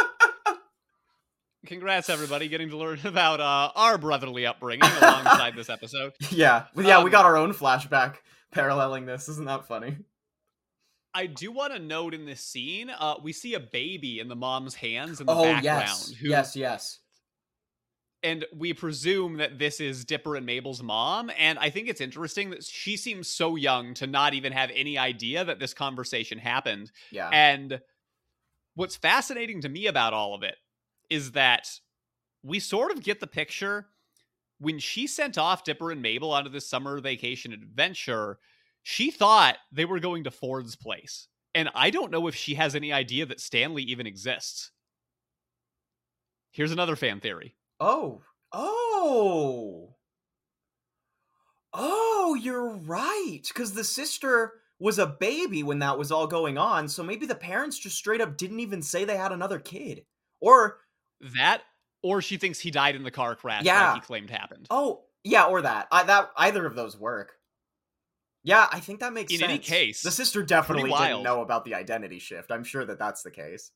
congrats, everybody, getting to learn about our brotherly upbringing alongside this episode. Yeah, we got our own flashback paralleling this. Isn't that funny? I do want to note in this scene, we see a baby in the mom's hands in the background. Yes. And we presume that this is Dipper and Mabel's mom, and I think it's interesting that she seems so young to not even have any idea that this conversation happened. Yeah. And... what's fascinating to me about all of it is that we sort of get the picture when she sent off Dipper and Mabel onto this summer vacation adventure, she thought they were going to Ford's place. And I don't know if she has any idea that Stanley even exists. Here's another fan theory. Oh, you're right. Because the sister was a baby when that was all going on. So maybe the parents just straight up didn't even say they had another kid. Or that, or she thinks he died in the car crash like he claimed happened. Oh, yeah, or that. That either of those work. Yeah, I think that makes sense. In any case, the sister definitely didn't know about the identity shift. I'm sure that that's the case.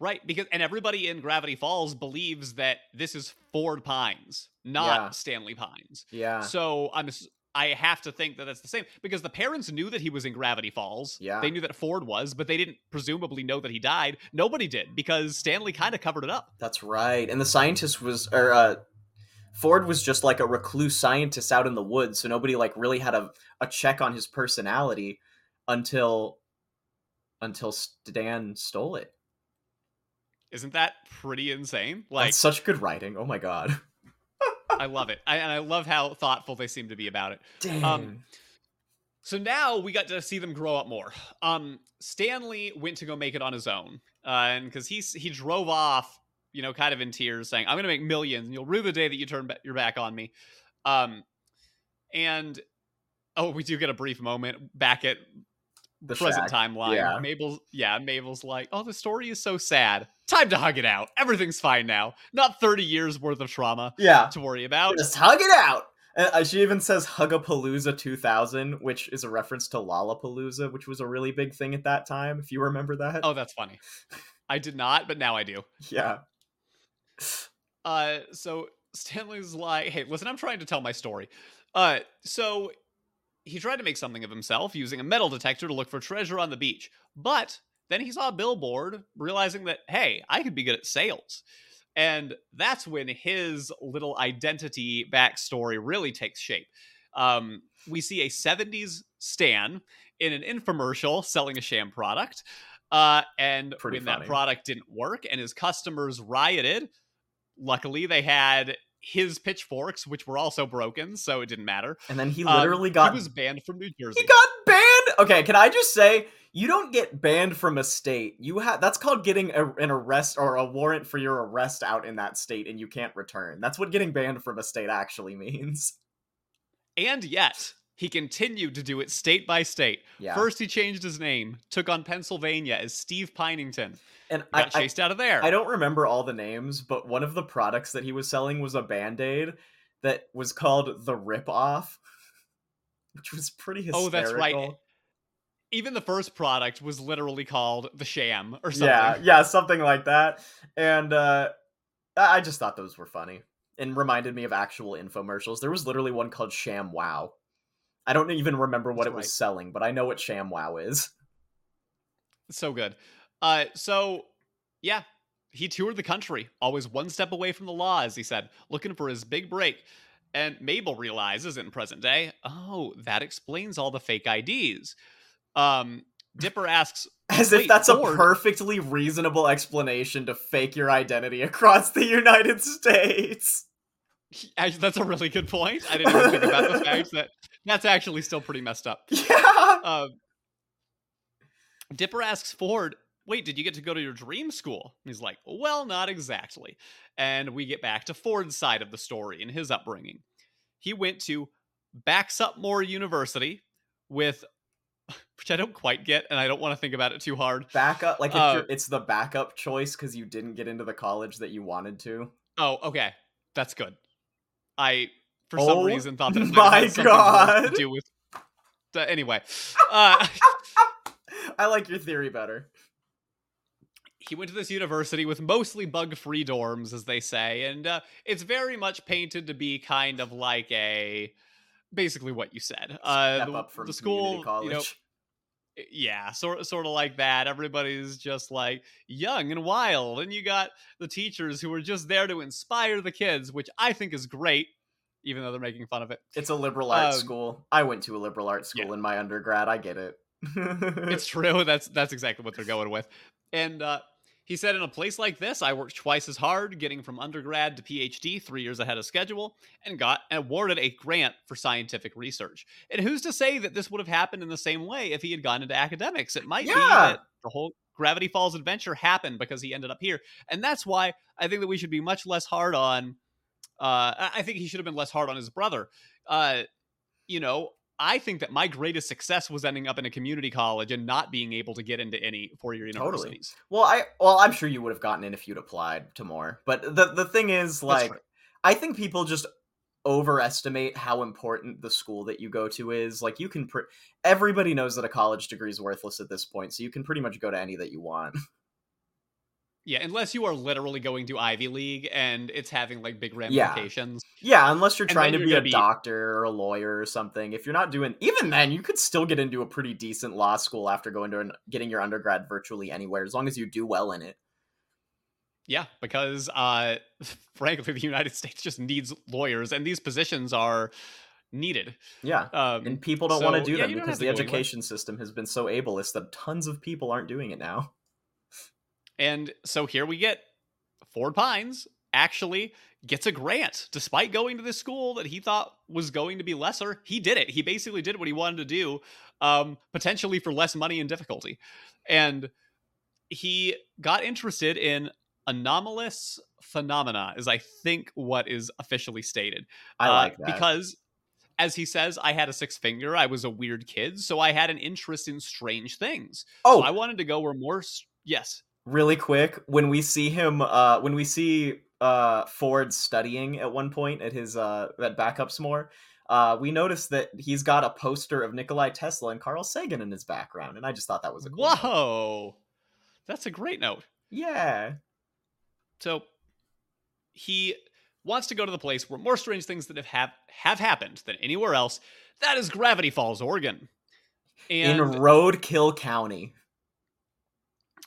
Right, because everybody in Gravity Falls believes that this is Ford Pines, not Stanley Pines. Yeah. So I have to think that that's the same, because the parents knew that he was in Gravity Falls. Yeah. They knew that Ford was, but they didn't presumably know that he died. Nobody did, because Stanley kind of covered it up. That's right. And the scientist was, Ford was just like a recluse scientist out in the woods, so nobody like really had a check on his personality until Stan stole it. Isn't that pretty insane? Like, that's such good writing. Oh my God. I love it. I love how thoughtful they seem to be about it. Dang. So now we got to see them grow up more. Stanley went to go make it on his own. And because he drove off, kind of in tears, saying, I'm going to make millions and you'll rue the day that you turn your back on me. We do get a brief moment back at the present timeline. Yeah. Mabel's like, oh, the story is so sad. Time to hug it out. Everything's fine now. Not 30 years worth of trauma to worry about. Just hug it out. She even says Hugapalooza 2000, which is a reference to Lollapalooza, which was a really big thing at that time, if you remember that. Oh, that's funny. I did not, but now I do. Yeah. So Stanley's like, hey, listen, I'm trying to tell my story. So he tried to make something of himself using a metal detector to look for treasure on the beach. But then he saw a billboard, realizing that, hey, I could be good at sales. And that's when his little identity backstory really takes shape. We see a 70s Stan in an infomercial selling a sham product. And pretty when funny. That product didn't work and his customers rioted, luckily they had his pitchforks, which were also broken, so it didn't matter. And then he literally he was banned from New Jersey. He got banned? Okay, can I just say, you don't get banned from a state. That's called getting an arrest or a warrant for your arrest out in that state, and you can't return. That's what getting banned from a state actually means. And yet, he continued to do it state by state. Yeah. First, he changed his name, took on Pennsylvania as Steve Pinington, and got chased out of there. I don't remember all the names, but one of the products that he was selling was a Band-Aid that was called the Rip-Off, which was pretty hysterical. Oh, that's right. Even the first product was literally called the Sham or something. Yeah, something like that. And I just thought those were funny and reminded me of actual infomercials. There was literally one called Sham Wow. I don't even remember what it was selling, but I know what ShamWow is. It's so good. He toured the country, always one step away from the law, as he said, looking for his big break. And Mabel realizes in present day, oh, that explains all the fake IDs. Dipper asks... as if that's Ford. A perfectly reasonable explanation to fake your identity across the United States. That's a really good point. I didn't even think about the fact that that's actually still pretty messed up. Yeah. Dipper asks Ford, wait, did you get to go to your dream school? And he's like, well, not exactly. And we get back to Ford's side of the story and his upbringing. He went to Backsupmore University which I don't quite get, and I don't want to think about it too hard. Backup, like it's the backup choice because you didn't get into the college that you wanted to. Oh, okay. That's good. I, for some reason, thought that it might have something more to do with... Anyway. I like your theory better. He went to this university with mostly bug-free dorms, as they say, and it's very much painted to be kind of like a... basically what you said. Step up from the school, college. Yeah, sort of like that. Everybody's just like young and wild, and you got the teachers who are just there to inspire the kids, which I think is great, even though they're making fun of it. It's a liberal arts school. I went to a liberal arts school in my undergrad. I get it. It's true. That's exactly what they're going with. And He said, in a place like this, I worked twice as hard, getting from undergrad to PhD 3 years ahead of schedule, and got awarded a grant for scientific research. And who's to say that this would have happened in the same way if he had gone into academics? It might be that the whole Gravity Falls adventure happened because he ended up here. And that's why I think that we should be much less hard on... I think he should have been less hard on his brother. You know, I think that my greatest success was ending up in a community college and not being able to get into any four-year universities. Totally. Well, I'm sure you would have gotten in if you'd applied to more. But the thing is, like, right. I think people just overestimate how important the school that you go to is. Like, you can, everybody knows that a college degree is worthless at this point, so you can pretty much go to any that you want. Yeah, unless you are literally going to Ivy League and it's having, like, big ramifications. Yeah, unless you're trying to be a doctor or a lawyer or something. If you're not doing... Even then, you could still get into a pretty decent law school after going to getting your undergrad virtually anywhere, as long as you do well in it. Yeah, because, frankly, the United States just needs lawyers, and these positions are needed. Yeah, and people don't want to do them because the education system has been so ableist that tons of people aren't doing it now. And so here we get Ford Pines actually gets a grant. Despite going to this school that he thought was going to be lesser, he did it. He basically did what he wanted to do, potentially for less money and difficulty. And he got interested in anomalous phenomena, is I think what is officially stated. I like that. Because, as he says, I had a six finger. I was a weird kid. So I had an interest in strange things. Oh, so I wanted to go where more... Yes. Really quick, when we see him, Ford studying at one point at his at Backsupmore, we notice that he's got a poster of Nikolai Tesla and Carl Sagan in his background, and I just thought that was a cool note. That's a great note. Yeah. So he wants to go to the place where more strange things that have happened than anywhere else. That is Gravity Falls, Oregon, in Roadkill County.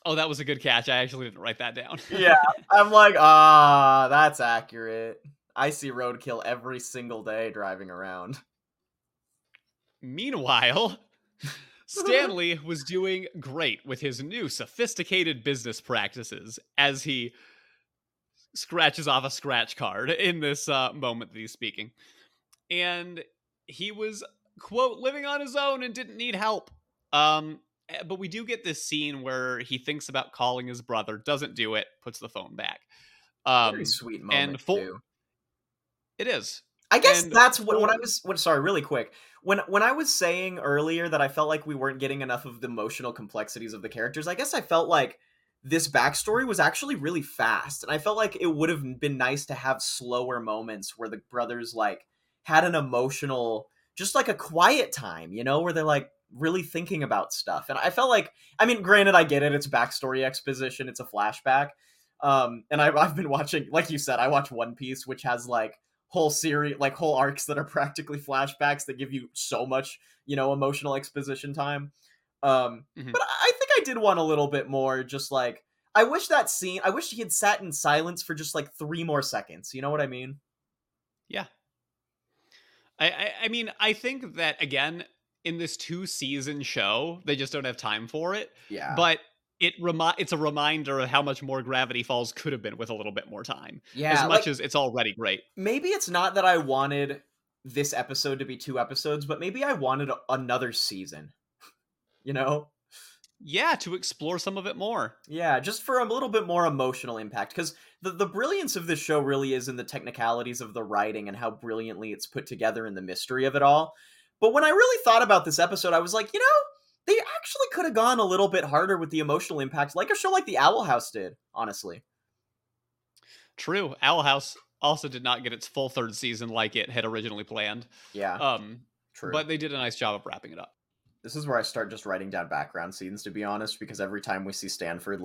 Oh, that was a good catch. I actually didn't write that down. Yeah, I'm like, that's accurate. I see roadkill every single day driving around. Meanwhile, Stanley was doing great with his new sophisticated business practices as he scratches off a scratch card in this moment that he's speaking. And he was, quote, living on his own and didn't need help. But we do get this scene where he thinks about calling his brother, doesn't do it, puts the phone back. Very sweet moment, and too. It is. I guess that's what I was... Sorry, really quick. When I was saying earlier that I felt like we weren't getting enough of the emotional complexities of the characters, I guess I felt like this backstory was actually really fast. And I felt like it would have been nice to have slower moments where the brothers, like, had an emotional... Just like a quiet time, you know, where they're, like, really thinking about stuff. And I felt like, I mean, granted, I get it. It's backstory exposition. It's a flashback. And I've been watching, like you said, I watch One Piece, which has like whole series, like whole arcs that are practically flashbacks that give you so much, you know, emotional exposition time. But I think I did want a little bit more, just like, I wish he had sat in silence for just like 3 more seconds. You know what I mean? Yeah. I mean, I think that, again, in this 2-season show, they just don't have time for it. Yeah. But it's a reminder of how much more Gravity Falls could have been with a little bit more time. Yeah. As much as it's already great. Maybe it's not that I wanted this episode to be 2 episodes, but maybe I wanted another season. You know? Yeah, to explore some of it more. Yeah, just for a little bit more emotional impact. Because the brilliance of this show really is in the technicalities of the writing and how brilliantly it's put together and the mystery of it all. But when I really thought about this episode, I was like, you know, they actually could have gone a little bit harder with the emotional impact, like a show like The Owl House did, honestly. True. Owl House also did not get its full 3rd season like it had originally planned. Yeah, true. But they did a nice job of wrapping it up. This is where I start just writing down background scenes, to be honest, because every time we see every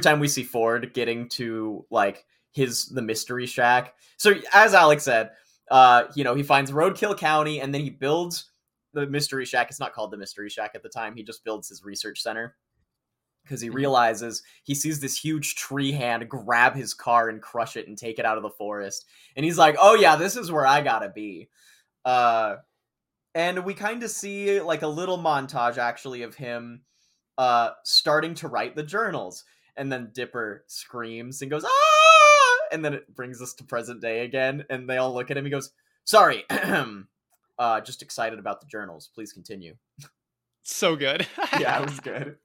time we see Ford getting to, like, the mystery shack. So, as Alex said... you know, he finds Roadkill County, and then he builds the mystery shack. It's not called the mystery shack at the time. He just builds his research center because he realizes he sees this huge tree hand grab his car and crush it and take it out of the forest. And he's like, oh yeah, this is where I gotta be. And we kind of see like a little montage actually of him starting to write the journals. And then Dipper screams and goes, ah! And then it brings us to present day again. And they all look at him. He goes, sorry, just excited about the journals. Please continue. So good. Yeah, it was good.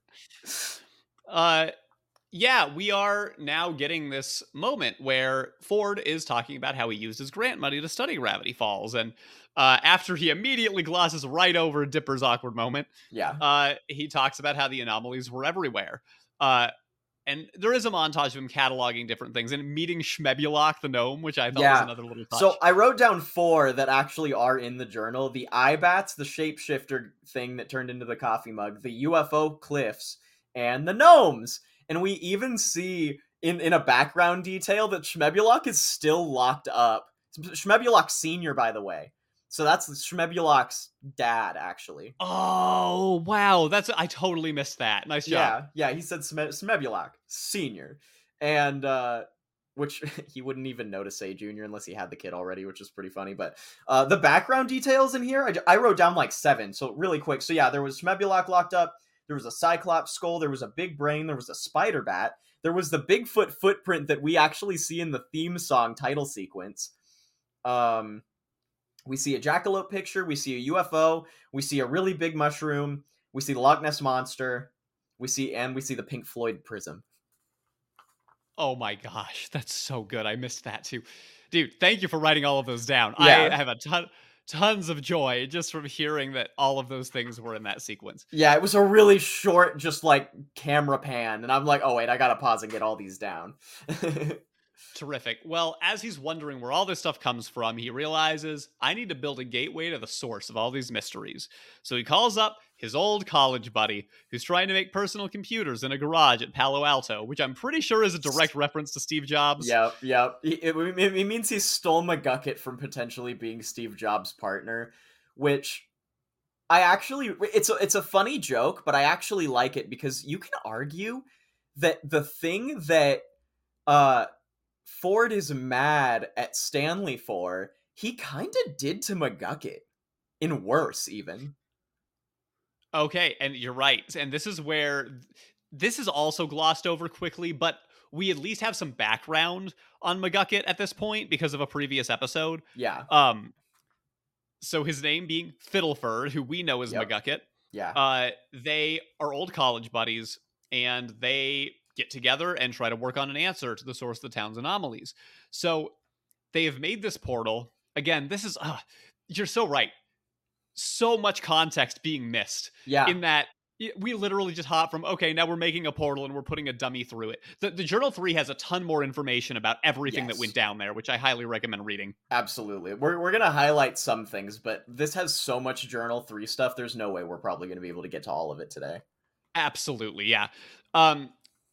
Yeah, we are now getting this moment where Ford is talking about how he used his grant money to study Gravity Falls. And after he immediately glosses right over Dipper's awkward moment, he talks about how the anomalies were everywhere. And there is a montage of him cataloging different things and meeting Shmebulok the gnome, which I thought was another little touch. So I wrote down 4 that actually are in the journal. The IBats, the shapeshifter thing that turned into the coffee mug, the UFO cliffs, and the gnomes. And we even see in a background detail that Shmebulok is still locked up. Shmebulok Sr., by the way. So that's Shmebulok's dad, actually. Oh, wow. I totally missed that. Nice job. Yeah, he said Shmebulok Sr. And, which he wouldn't even know to say Jr. unless he had the kid already, which is pretty funny. But the background details in here, I wrote down like 7, so really quick. So yeah, there was Shmebulok locked up. There was a Cyclops skull, there was a big brain, there was a spider bat, there was the Bigfoot footprint that we actually see in the theme song title sequence. We see a jackalope picture, we see a UFO, we see a really big mushroom, we see the Loch Ness Monster, we see the Pink Floyd prism. Oh my gosh, that's so good. I missed that too. Dude, thank you for writing all of those down. Yeah. I have a tons of joy just from hearing that all of those things were in that sequence. Yeah, it was a really short, just like camera pan. And I'm like, oh wait, I gotta pause and get all these down. Terrific. Well, as he's wondering where all this stuff comes from, he realizes I need to build a gateway to the source of all these mysteries. So he calls up his old college buddy who's trying to make personal computers in a garage at Palo Alto, which I'm pretty sure is a direct reference to Steve Jobs. Yep. It means he stole McGucket from potentially being Steve Jobs' partner, which it's a funny joke, but I actually like it because you can argue that the thing that Ford is mad at Stanley for, he kind of did to McGucket, in worse even. Okay, and you're right. And this is where this is also glossed over quickly, but we at least have some background on McGucket at this point because of a previous episode. Yeah. So his name being Fiddleford, who we know as McGucket. Yeah. They are old college buddies, and they get together and try to work on an answer to the source of the town's anomalies. So they have made this portal. Again, this is, you're so right. So much context being missed in that we literally just hop from, okay, now we're making a portal and we're putting a dummy through it. The Journal 3 has a ton more information about everything that went down there, which I highly recommend reading. Absolutely. We're going to highlight some things, but this has so much Journal 3 stuff. There's no way we're probably going to be able to get to all of it today. Absolutely. Yeah.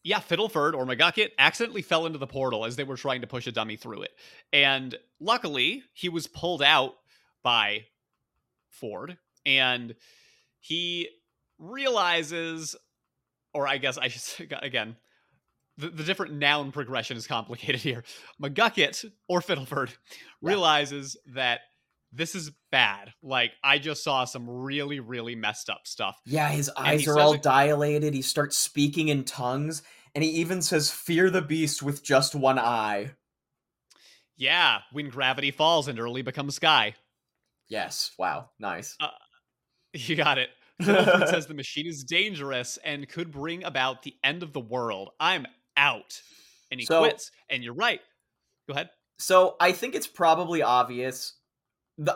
Yeah, Fiddleford, or McGucket, accidentally fell into the portal as they were trying to push a dummy through it. And luckily, he was pulled out by Ford, and he realizes, or I guess I should say, again, the different noun progression is complicated here. McGucket, or Fiddleford, realizes that this is bad. Like, I just saw some really, really messed up stuff. Yeah, his eyes are all dilated. He starts speaking in tongues. And he even says, fear the beast with just one eye. Yeah, when gravity falls and early becomes sky. Yes, wow, nice. You got it. Fiddleford says the machine is dangerous and could bring about the end of the world. I'm out. And he quits. And you're right. Go ahead. So I think it's probably obvious.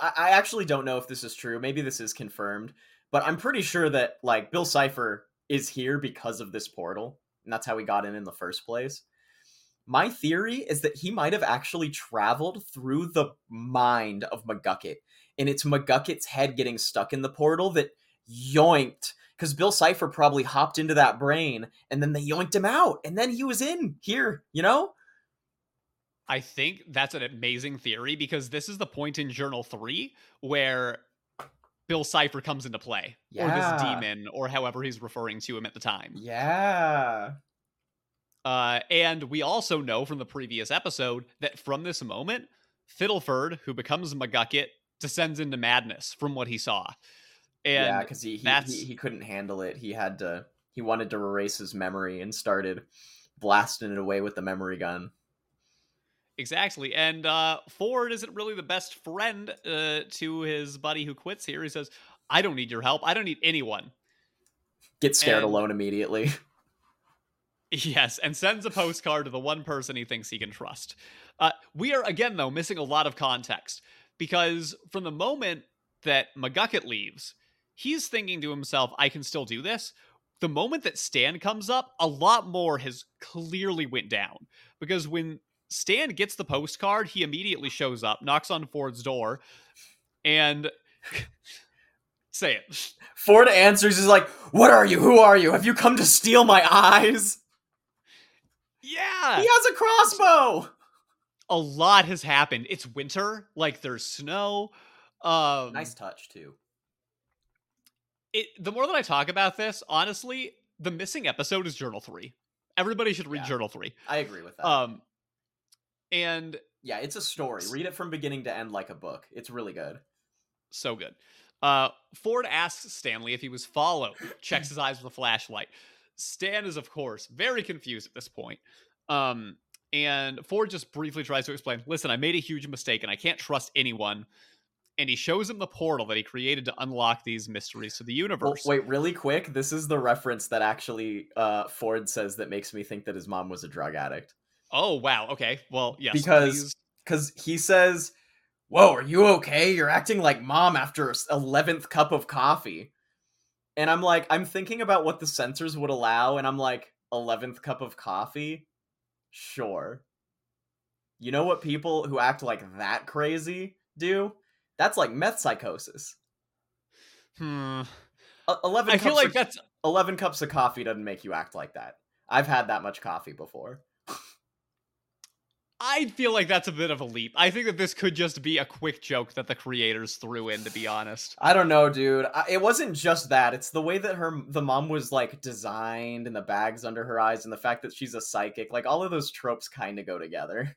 I actually don't know if this is true. Maybe this is confirmed, but I'm pretty sure that like Bill Cipher is here because of this portal, and that's how he got in the first place. My theory is that he might have actually traveled through the mind of McGucket, and it's McGucket's head getting stuck in the portal that yoinked, because Bill Cipher probably hopped into that brain, and then they yoinked him out, and then he was in here, you know? I think that's an amazing theory because this is the point in Journal 3 where Bill Cipher comes into play. Yeah. Or this demon, or however he's referring to him at the time. Yeah. And we also know from the previous episode that from this moment, Fiddleford, who becomes McGucket, descends into madness from what he saw. And yeah, because he couldn't handle it. He had to he wanted to erase his memory and started blasting it away with the memory gun. Exactly. And Ford isn't really the best friend to his buddy who quits here. He says, I don't need your help. I don't need anyone. Gets scared alone immediately. Yes, and sends a postcard to the one person he thinks he can trust. We are, again, though, missing a lot of context. Because from the moment that McGucket leaves, he's thinking to himself, I can still do this. The moment that Stan comes up, a lot more has clearly went down. Because when Stan gets the postcard, he immediately shows up, knocks on Ford's door, and... Say it. Ford answers, is like, what are you? Who are you? Have you come to steal my eyes? Yeah! He has a crossbow! A lot has happened. It's winter. Like, there's snow. Nice touch, too. The more that I talk about this, honestly, the missing episode is Journal 3. Everybody should read Journal 3. I agree with that. And... Yeah, it's a story. Read it from beginning to end like a book. It's really good. So good. Ford asks Stanley if he was followed, checks his eyes with a flashlight. Stan is, of course, very confused at this point. And Ford just briefly tries to explain, listen, I made a huge mistake and I can't trust anyone. And he shows him the portal that he created to unlock these mysteries to the universe. Well, wait, really quick. This is the reference that actually Ford says that makes me think that his mom was a drug addict. Oh, wow. Okay. Well, yes. Because he says... Whoa, are you okay? You're acting like mom after 11th cup of coffee. And I'm like, I'm thinking about what the censors would allow, and I'm like, 11th cup of coffee? Sure. You know what people who act like that crazy do? That's like meth psychosis. 11 I feel like that's... 11 cups of coffee doesn't make you act like that. I've had that much coffee before. I feel like that's a bit of a leap. I think that this could just be a quick joke that the creators threw in, to be honest. I don't know, dude. It wasn't just that. It's the way that the mom was, like, designed and the bags under her eyes and the fact that she's a psychic. Like, all of those tropes kind of go together.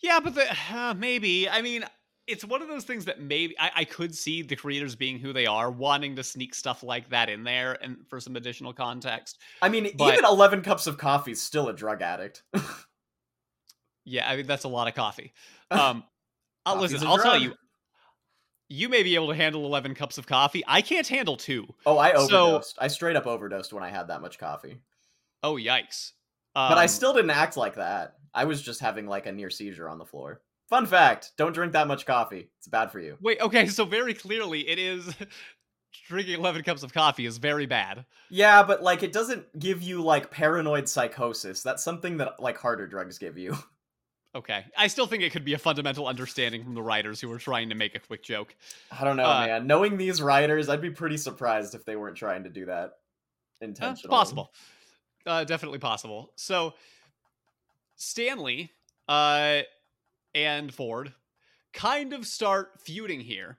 Yeah, but maybe. I mean, it's one of those things that maybe... I could see the creators being who they are, wanting to sneak stuff like that in there and for some additional context. I mean, but... even 11 cups of coffee is still a drug addict. Yeah, I mean, that's a lot of coffee. Listen, I'll tell you, you may be able to handle 11 cups of coffee. I can't handle 2. Oh, I overdosed. I straight up overdosed when I had that much coffee. Oh, yikes. But I still didn't act like that. I was just having like a near seizure on the floor. Fun fact, don't drink that much coffee. It's bad for you. Wait, okay, so very clearly it is... Drinking 11 cups of coffee is very bad. Yeah, but like it doesn't give you like paranoid psychosis. That's something that like harder drugs give you. Okay. I still think it could be a fundamental understanding from the writers who were trying to make a quick joke. I don't know, man. Knowing these writers, I'd be pretty surprised if they weren't trying to do that intentionally. It's possible. Definitely possible. So, Stanley and Ford kind of start feuding here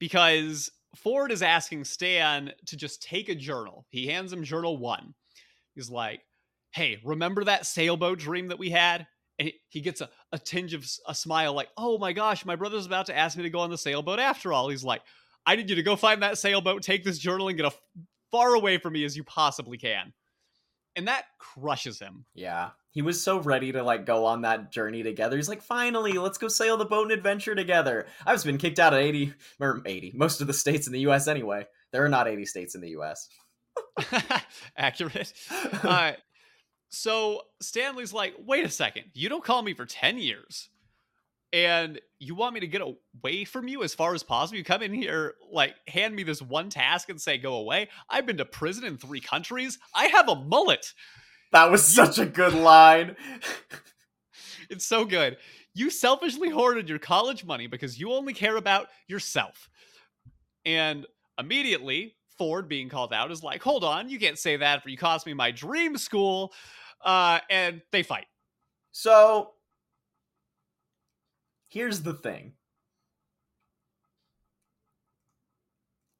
because Ford is asking Stan to just take a journal. He hands him Journal 1. He's like, hey, remember that sailboat dream that we had? And he gets a tinge of a smile like, oh my gosh, my brother's about to ask me to go on the sailboat after all. He's like, I need you to go find that sailboat, take this journal, and get as far away from me as you possibly can. And that crushes him. Yeah. He was so ready to like go on that journey together. He's like, finally, let's go sail the boat and adventure together. I've been kicked out of most of the states in the U.S. anyway. There are not 80 states in the U.S. Accurate. So Stanley's like, wait a second, you don't call me for 10 years and you want me to get away from you as far as possible? You come in here, like hand me this one task and say, go away. I've been to prison in 3 countries. I have a mullet. That was such a good line. It's so good. You selfishly hoarded your college money because you only care about yourself. And immediately Ford, being called out, is like, hold on, you can't say that, for you cost me my dream school. And they fight. So, here's the thing.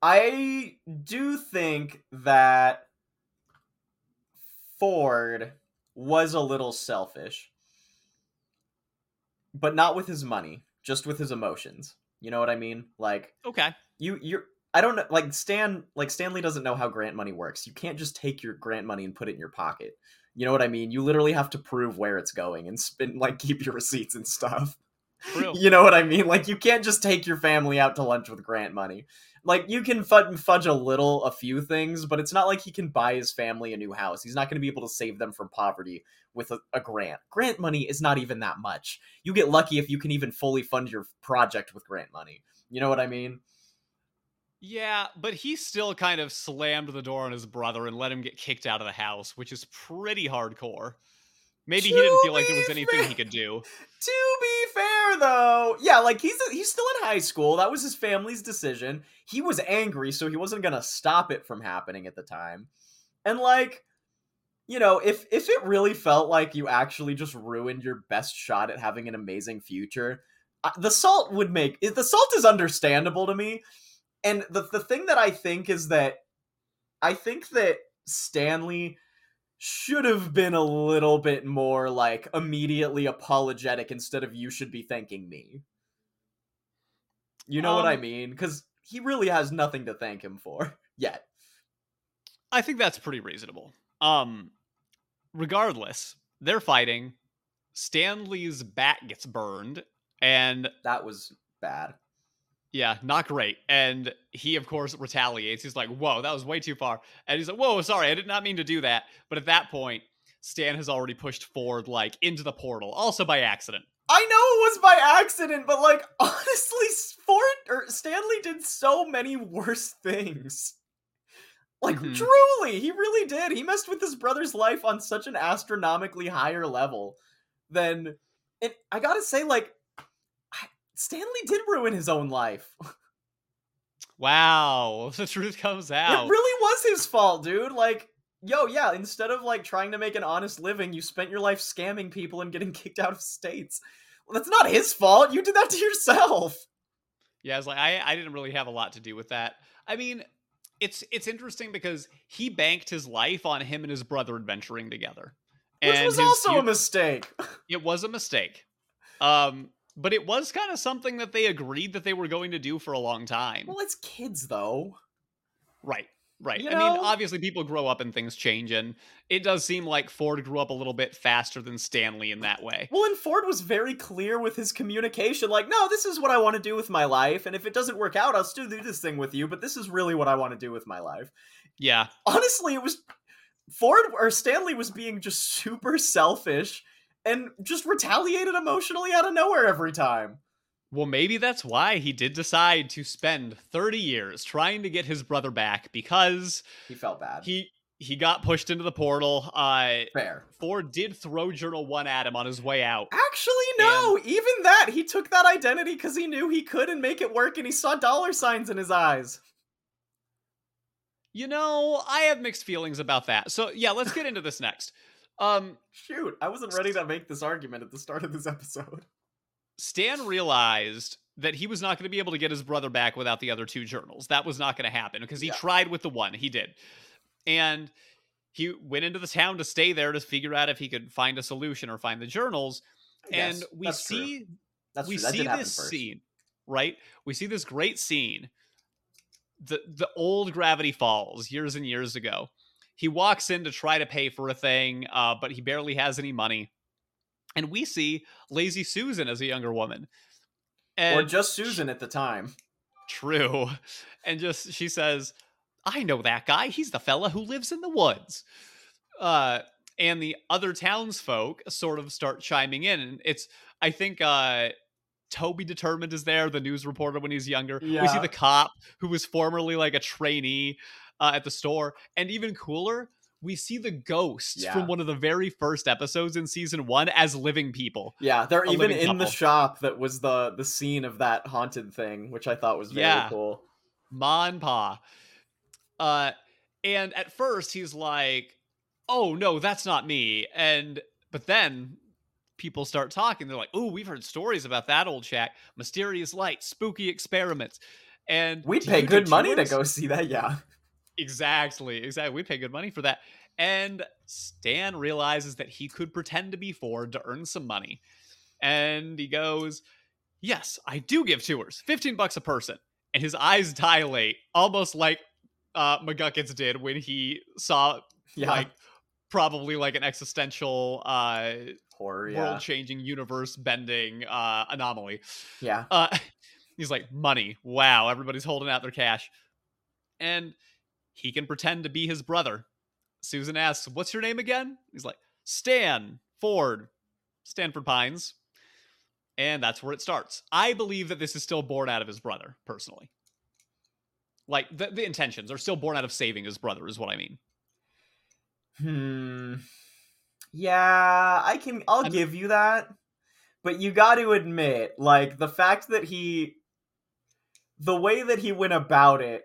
I do think that Ford was a little selfish. But not with his money, just with his emotions. You know what I mean? Like, okay. I don't know, like Stanley doesn't know how grant money works. You can't just take your grant money and put it in your pocket. You know what I mean? You literally have to prove where it's going and spend, like, keep your receipts and stuff. Real. You know what I mean? Like, you can't just take your family out to lunch with grant money. Like, you can fudge a few things, but it's not like he can buy his family a new house. He's not going to be able to save them from poverty with a grant. Grant money is not even that much. You get lucky if you can even fully fund your project with grant money. You know what I mean? Yeah, but he still kind of slammed the door on his brother and let him get kicked out of the house, which is pretty hardcore. Maybe he didn't feel like there was anything he could do. To be fair, though, yeah, like, he's still in high school. That was his family's decision. He was angry, so he wasn't going to stop it from happening at the time. And, like, you know, if it really felt like you actually just ruined your best shot at having an amazing future, the salt is understandable to me. And the thing that I think is that I think that Stanley should have been a little bit more, like, immediately apologetic instead of "you should be thanking me." You know what I mean? Because he really has nothing to thank him for yet. I think that's pretty reasonable. Regardless, they're fighting. Stanley's bat gets burned, and that was bad. Yeah, not great. And he, of course, retaliates. He's like, whoa, that was way too far. And he's like, whoa, sorry, I did not mean to do that. But at that point, Stan has already pushed Ford, like, into the portal, also by accident. I know it was by accident, but, like, honestly, Stanley did so many worse things. Like, truly, he really did. He messed with his brother's life on such an astronomically higher level than... And I gotta say, like, Stanley did ruin his own life. Wow, the truth comes out. It really was his fault, dude. Like, yo, yeah, instead of, like, trying to make an honest living, you spent your life scamming people and getting kicked out of states. Well, that's not his fault. You did that to yourself. Yeah, I was like, I didn't really have a lot to do with that. I mean, it's interesting because he banked his life on him and his brother adventuring together. Which and was his, also you, a mistake. It was a mistake. But it was kind of something that they agreed that they were going to do for a long time. Well, it's kids, though. Right. You know? I mean, obviously people grow up and things change, and it does seem like Ford grew up a little bit faster than Stanley in that way. Well, and Ford was very clear with his communication. Like, no, this is what I want to do with my life, and if it doesn't work out, I'll still do this thing with you, but this is really what I want to do with my life. Yeah. Honestly, it was... Stanley was being just super selfish and just retaliated emotionally out of nowhere every time. Well, maybe that's why he did decide to spend 30 years trying to get his brother back, because... he felt bad. He got pushed into the portal. Fair. Ford did throw Journal 1 at him on his way out. Actually, no! Even that! He took that identity because he knew he could and make it work, and he saw dollar signs in his eyes. You know, I have mixed feelings about that. So, yeah, let's get into this next. Shoot, I wasn't ready to make this argument at the start of this episode. Stan realized that he was not going to be able to get his brother back without the other two journals. That was not going to happen because he tried with the one. He did. And he went into the town to stay there to figure out if he could find a solution or find the journals. And we see this scene, right? We see this great scene. The old Gravity Falls years and years ago. He walks in to try to pay for a thing, but he barely has any money. And we see Lazy Susan as a younger woman. And or just Susan at the time. True. And just, she says, I know that guy. He's the fella who lives in the woods. And the other townsfolk sort of start chiming in. And it's, I think... Toby Determined is there, the news reporter when he's younger. Yeah. We see the cop who was formerly like a trainee at the store. And even cooler, we see the ghosts from one of the very first episodes in season 1 as living people. Yeah, they're even in couple. The shop that was the scene of that haunted thing, which I thought was very cool. Ma and Pa. And at first he's like, oh no, that's not me. But then... people start talking. They're like, oh, we've heard stories about that old shack. Mysterious lights, spooky experiments. And we'd pay good money to go see that, yeah. Exactly. We'd pay good money for that. And Stan realizes that he could pretend to be Ford to earn some money. And he goes, yes, I do give tours, $15 a person. and his eyes dilate almost like McGuckets did when he saw like probably like an existential horror, world-changing, universe-bending anomaly. Yeah. He's like, money. Wow, everybody's holding out their cash. And he can pretend to be his brother. Susan asks, what's your name again? He's like, Stanford Pines. And that's where it starts. I believe that this is still born out of his brother, personally. Like, the intentions are still born out of saving his brother, is what I mean. Yeah, I'll give you that. But you got to admit, like, the fact that the way that he went about it,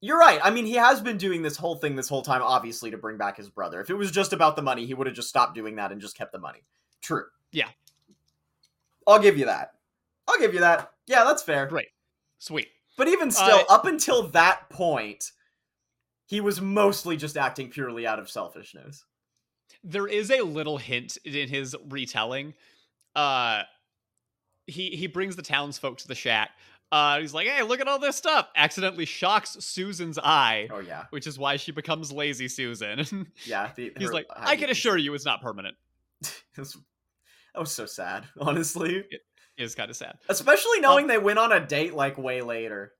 you're right. I mean, he has been doing this whole thing this whole time, obviously, to bring back his brother. If it was just about the money, he would have just stopped doing that and just kept the money. True. Yeah. I'll give you that. Yeah, that's fair. Great. Sweet. But even still, up until that point, he was mostly just acting purely out of selfishness. There is a little hint in his retelling. He brings the townsfolk to the shack. He's like, hey, look at all this stuff. Accidentally shocks Susan's eye. Oh, yeah. Which is why she becomes Lazy Susan. Yeah. He's like, I can assure you it's not permanent. That was so sad, honestly. It is kind of sad. Especially knowing they went on a date, like, way later.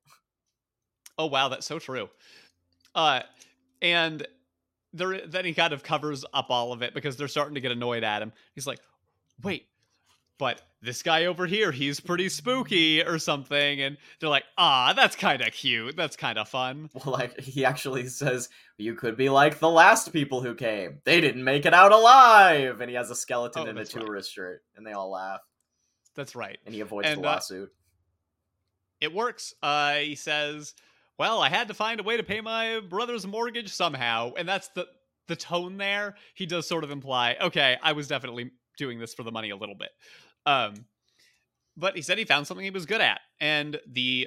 Oh, wow, that's so true. And then he kind of covers up all of it because they're starting to get annoyed at him. He's like, wait, but this guy over here, he's pretty spooky or something. And they're like, that's kind of cute. That's kind of fun. Well, like, he actually says, you could be like the last people who came. They didn't make it out alive. And he has a skeleton in a tourist shirt. And they all laugh. That's right. And he avoids the lawsuit. It works. He says, well, I had to find a way to pay my brother's mortgage somehow. And that's the tone there. He does sort of imply, okay, I was definitely doing this for the money a little bit. But he said he found something he was good at. And he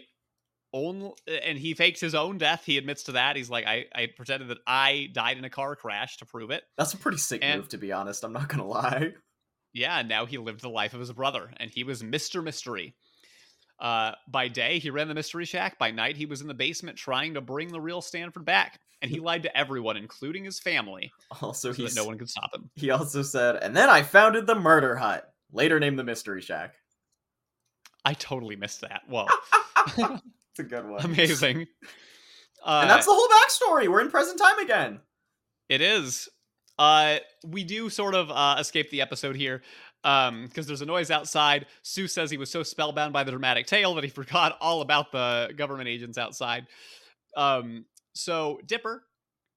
fakes his own death. He admits to that. He's like, I pretended that I died in a car crash to prove it. That's a pretty sick move, to be honest. I'm not going to lie. Yeah, now he lived the life of his brother. And he was Mr. Mystery. By day, he ran the mystery shack. By night, he was in the basement trying to bring the real Stanford back. And he lied to everyone, including his family, also, so that no one could stop him. He also said, and then I founded the murder hut, later named the mystery shack. I totally missed that. Whoa. It's a good one. Amazing. And that's the whole backstory. We're in present time again. It is. We do sort of escape the episode here. Because there's a noise outside. Sue says he was so spellbound by the dramatic tale that he forgot all about the government agents outside. So Dipper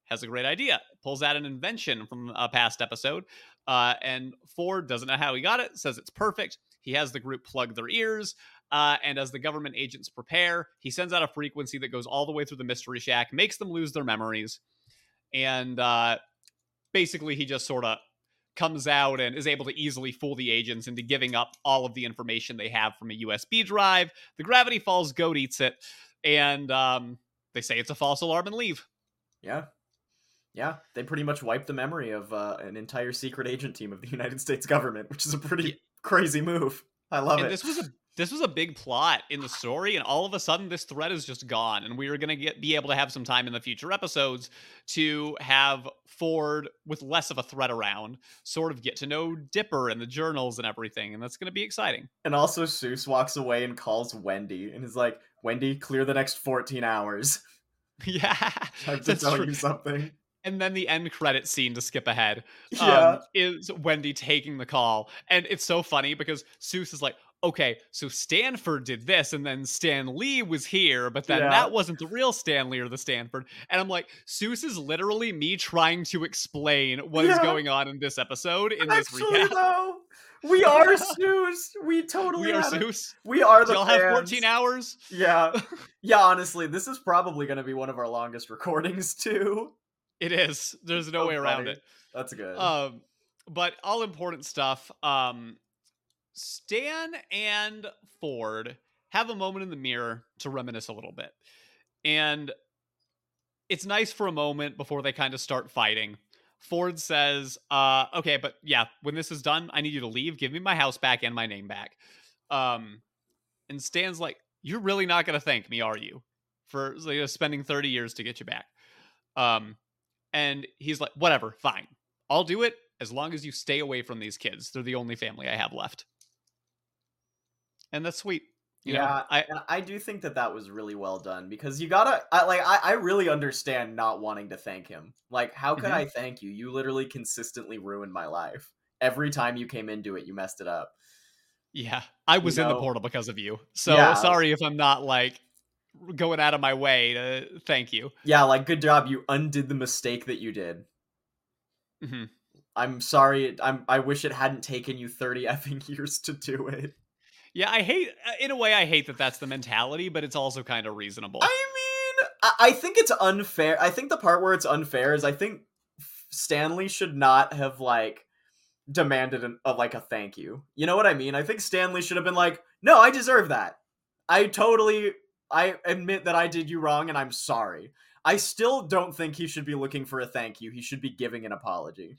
has a great idea. Pulls out an invention from a past episode. And Ford doesn't know how he got it. Says it's perfect. He has the group plug their ears. And as the government agents prepare, he sends out a frequency that goes all the way through the mystery shack. Makes them lose their memories. And basically he just sort of comes out and is able to easily fool the agents into giving up all of the information they have from a USB drive. The Gravity Falls goat eats it, and they say it's a false alarm and leave. Yeah. They pretty much wipe the memory of an entire secret agent team of the United States government, which is a pretty crazy move. I love it. This was a big plot in the story, and all of a sudden this thread is just gone, and we are going to be able to have some time in the future episodes to have Ford, with less of a thread around, sort of get to know Dipper and the journals and everything, and that's going to be exciting. And also Seuss walks away and calls Wendy, and is like, Wendy, clear the next 14 hours. Yeah. I have to tell you something. And then the end credit scene, to skip ahead, is Wendy taking the call. And it's so funny because Seuss is like, okay, so Stanford did this, and then Stan Lee was here, but then that wasn't the real Stan Lee or the Stanford. And I'm like, Seuss is literally me trying to explain what is going on in this episode. Actually, though, we are Seuss. We totally are Seuss. We are the fans. Y'all have 14 hours? Yeah. Yeah, honestly, this is probably going to be one of our longest recordings, too. It is. There's no way around it. That's good. But all important stuff. Stan and Ford have a moment in the mirror to reminisce a little bit. And it's nice for a moment before they kind of start fighting. Ford says, okay, but yeah, when this is done, I need you to leave. Give me my house back and my name back. And Stan's like, you're really not going to thank me, are you? for spending 30 years to get you back. And he's like, whatever, fine. I'll do it as long as you stay away from these kids. They're the only family I have left. And that's sweet. I do think that was really well done, because you gotta, I really understand not wanting to thank him. Like, how could I thank you? You literally consistently ruined my life. Every time you came into it, you messed it up. Yeah, I was in the portal because of you. So sorry if I'm not going out of my way to thank you. Yeah, good job. You undid the mistake that you did. Mm-hmm. I'm sorry. I wish it hadn't taken you 30 effing years to do it. Yeah, I hate that that's the mentality, but it's also kind of reasonable. I mean, I think it's unfair. I think the part where it's unfair is I think Stanley should not have, demanded a thank you. You know what I mean? I think Stanley should have been like, no, I deserve that. I admit that I did you wrong and I'm sorry. I still don't think he should be looking for a thank you. He should be giving an apology.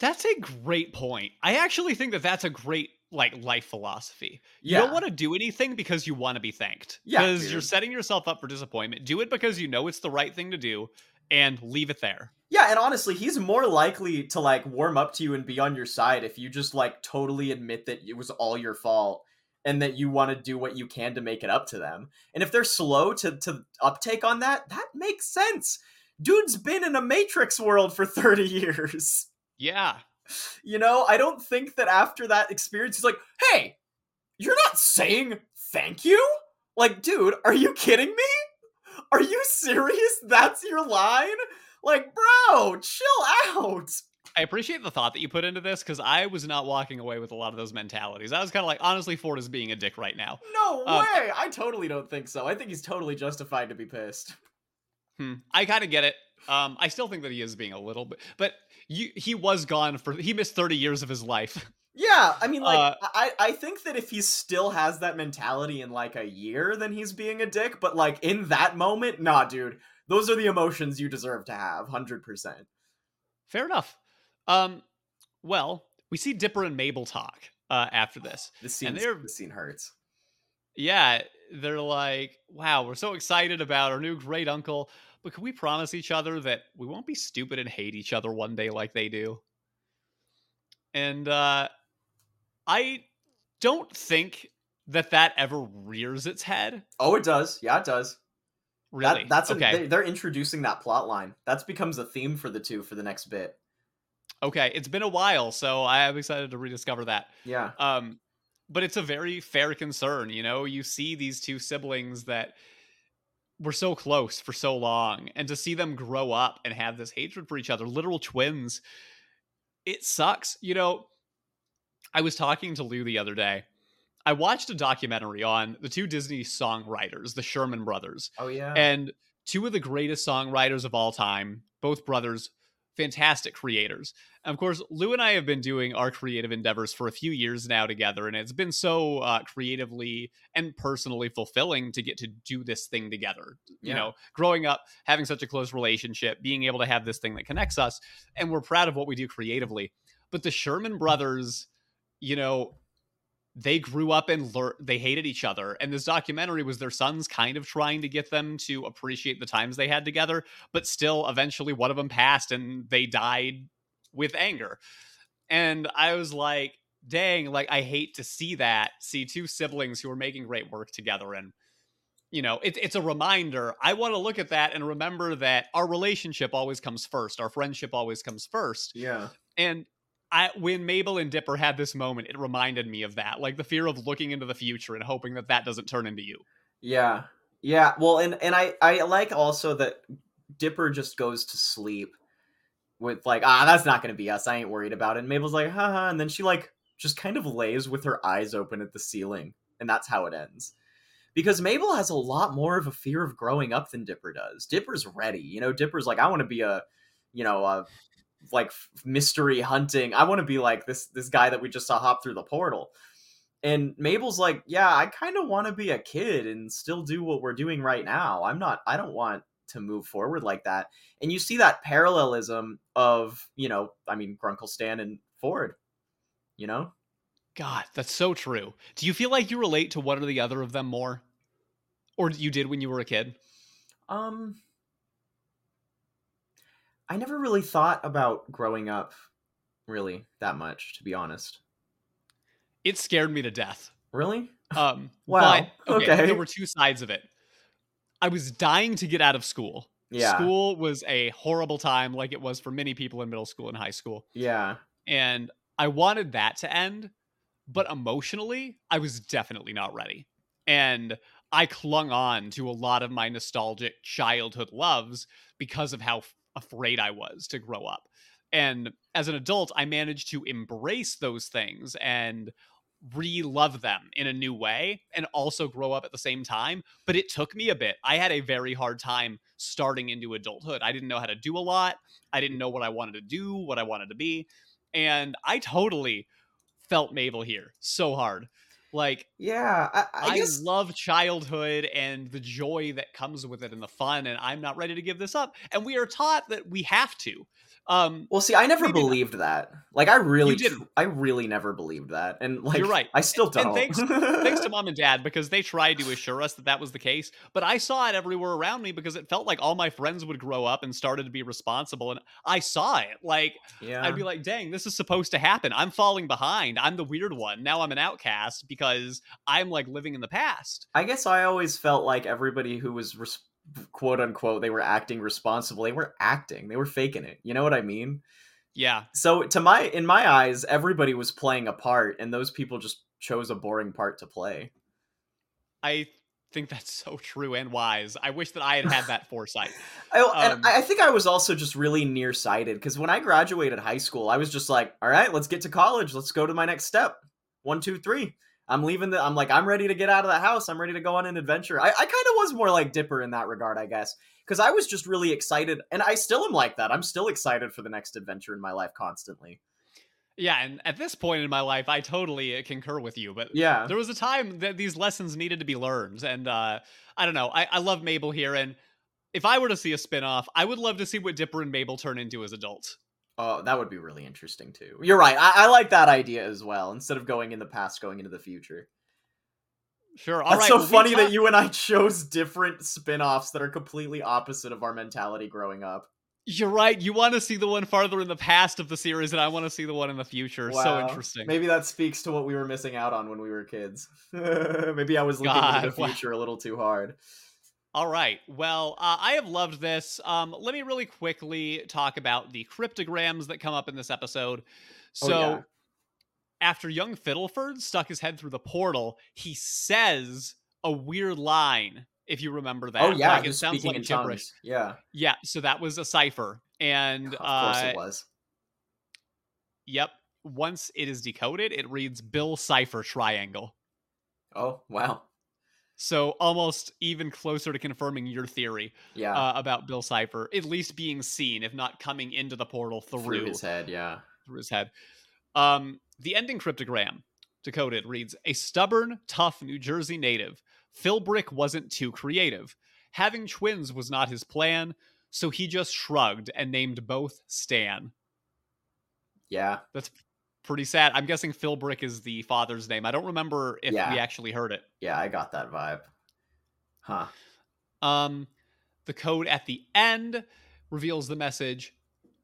That's a great point. I actually think that's a great life philosophy. Yeah. You don't want to do anything because you want to be thanked. Yeah, because you're setting yourself up for disappointment. Do it because you know it's the right thing to do and leave it there. Yeah, and honestly, he's more likely to warm up to you and be on your side if you just totally admit that it was all your fault and that you want to do what you can to make it up to them. And if they're slow to uptake on that, that makes sense. Dude's been in a Matrix world for 30 years. Yeah. I don't think that after that experience, he's like, hey, you're not saying thank you? Dude, are you kidding me? Are you serious? That's your line? Bro, chill out. I appreciate the thought that you put into this, because I was not walking away with a lot of those mentalities. I was kind of honestly, Ford is being a dick right now. No way. I totally don't think so. I think he's totally justified to be pissed. I kind of get it. I still think that he is being a little bit, but he was gone he missed 30 years of his life. Yeah. I mean, I think that if he still has that mentality in a year, then he's being a dick. But in that moment, nah, dude, those are the emotions you deserve to have. 100%. Fair enough. Well, we see Dipper and Mabel talk, after this. This scene hurts. Yeah. They're like, wow, we're so excited about our new great uncle. But can we promise each other that we won't be stupid and hate each other one day like they do? And I don't think that ever rears its head. Oh, it does. Yeah, it does. Really? That's okay. They're introducing that plot line. That becomes a theme for the two for the next bit. Okay, it's been a while, so I am excited to rediscover that. Yeah. But it's a very fair concern. You see these two siblings that were so close for so long, and to see them grow up and have this hatred for each other, literal twins, it sucks. I was talking to Lou the other day. I watched a documentary on the two Disney songwriters, the Sherman Brothers. Oh yeah. And two of the greatest songwriters of all time, both brothers, fantastic creators. And of course, Lou and I have been doing our creative endeavors for a few years now together, and it's been so creatively and personally fulfilling to get to do this thing together. Yeah. Growing up, having such a close relationship, being able to have this thing that connects us, and we're proud of what we do creatively. But the Sherman Brothers, they grew up and they hated each other. And this documentary was their sons kind of trying to get them to appreciate the times they had together, but still eventually one of them passed and they died with anger. And I was like, dang, I hate to see that. See two siblings who are making great work together. And, it's a reminder. I want to look at that and remember that our relationship always comes first. Our friendship always comes first. Yeah. And when Mabel and Dipper had this moment, it reminded me of that, the fear of looking into the future and hoping that doesn't turn into you. Yeah. Yeah. Well, and I like also that Dipper just goes to sleep with that's not going to be us. I ain't worried about it. And Mabel's like, haha. And then she just kind of lays with her eyes open at the ceiling. And that's how it ends. Because Mabel has a lot more of a fear of growing up than Dipper does. Dipper's ready. Dipper's like, I want to be a mystery hunting. I want to be this guy that we just saw hop through the portal. And Mabel's like, yeah, I kind of want to be a kid and still do what we're doing right now. I don't want to move forward like that. And you see that parallelism of, Grunkle Stan and Ford, God, that's so true. Do you feel like you relate to one or the other of them more? Or you did when you were a kid? I never really thought about growing up really that much, to be honest. It scared me to death. Really? Wow. But, okay. There were two sides of it. I was dying to get out of school. Yeah. School was a horrible time, like it was for many people in middle school and high school. Yeah. And I wanted that to end, but emotionally, I was definitely not ready. And I clung on to a lot of my nostalgic childhood loves because of how afraid I was to grow up. And as an adult, I managed to embrace those things and re-love them in a new way and also grow up at the same time. But it took me a bit. I had a very hard time starting into adulthood. I didn't know how to do a lot. I didn't know what I wanted to do, what I wanted to be. And I totally felt Mabel here so hard. Like, yeah, I love childhood and the joy that comes with it and the fun. And I'm not ready to give this up. And we are taught that we have to. Well, see, I never believed that. Like, I really never believed that. And like, you're right. I still don't. And thanks to mom and dad, because they tried to assure us that that was the case. But I saw it everywhere around me because it felt like all my friends would grow up and started to be responsible. And I saw it. Like, yeah. I'd be like, dang, this is supposed to happen. I'm falling behind. I'm the weird one. Now I'm an outcast because I'm like living in the past. I guess I always felt like everybody who was quote unquote, they were acting responsible. They were acting. They were faking it. You know what I mean? Yeah. So in my eyes, everybody was playing a part, and those people just chose a boring part to play. I think that's so true and wise. I wish that I had that foresight. And I think I was also just really nearsighted, because when I graduated high school, I was just like, all right, let's get to college. Let's go to my next step. 1, 2, 3. I'm ready to get out of the house. I'm ready to go on an adventure. I kind of was more like Dipper in that regard, I guess, because I was just really excited. And I still am like that. I'm still excited for the next adventure in my life constantly. Yeah. And at this point in my life, I totally concur with you. But yeah, there was a time that these lessons needed to be learned. And I don't know. I love Mabel here. And if I were to see a spinoff, I would love to see what Dipper and Mabel turn into as adults. Oh, that would be really interesting, too. You're right. I like that idea as well. Instead of going in the past, going into the future. Sure. All right. That's so funny that you and I chose different spin-offs that are completely opposite of our mentality growing up. You're right. You want to see the one farther in the past of the series, and I want to see the one in the future. Wow. So interesting. Maybe that speaks to what we were missing out on when we were kids. Maybe I was looking into the future a little too hard. All right. Well, I have loved this. Let me really quickly talk about the cryptograms that come up in this episode. So after young Fiddleford stuck his head through the portal, he says a weird line, if you remember that. Oh, yeah. Like, it sounds like gibberish. Yeah. Yeah. So that was a cipher. And of course it was. Yep. Once it is decoded, it reads Bill Cipher Triangle. Oh, wow. So almost even closer to confirming your theory about Bill Cipher, at least being seen, if not coming into the portal through his head. Yeah. Through his head. The ending cryptogram decoded reads, a stubborn, tough New Jersey native. Philbrick wasn't too creative. Having twins was not his plan. So he just shrugged and named both Stan. Yeah, that's pretty sad. I'm guessing Philbrick is the father's name. I don't remember if we actually heard it. Yeah, I got that vibe. Huh. The code at the end reveals the message,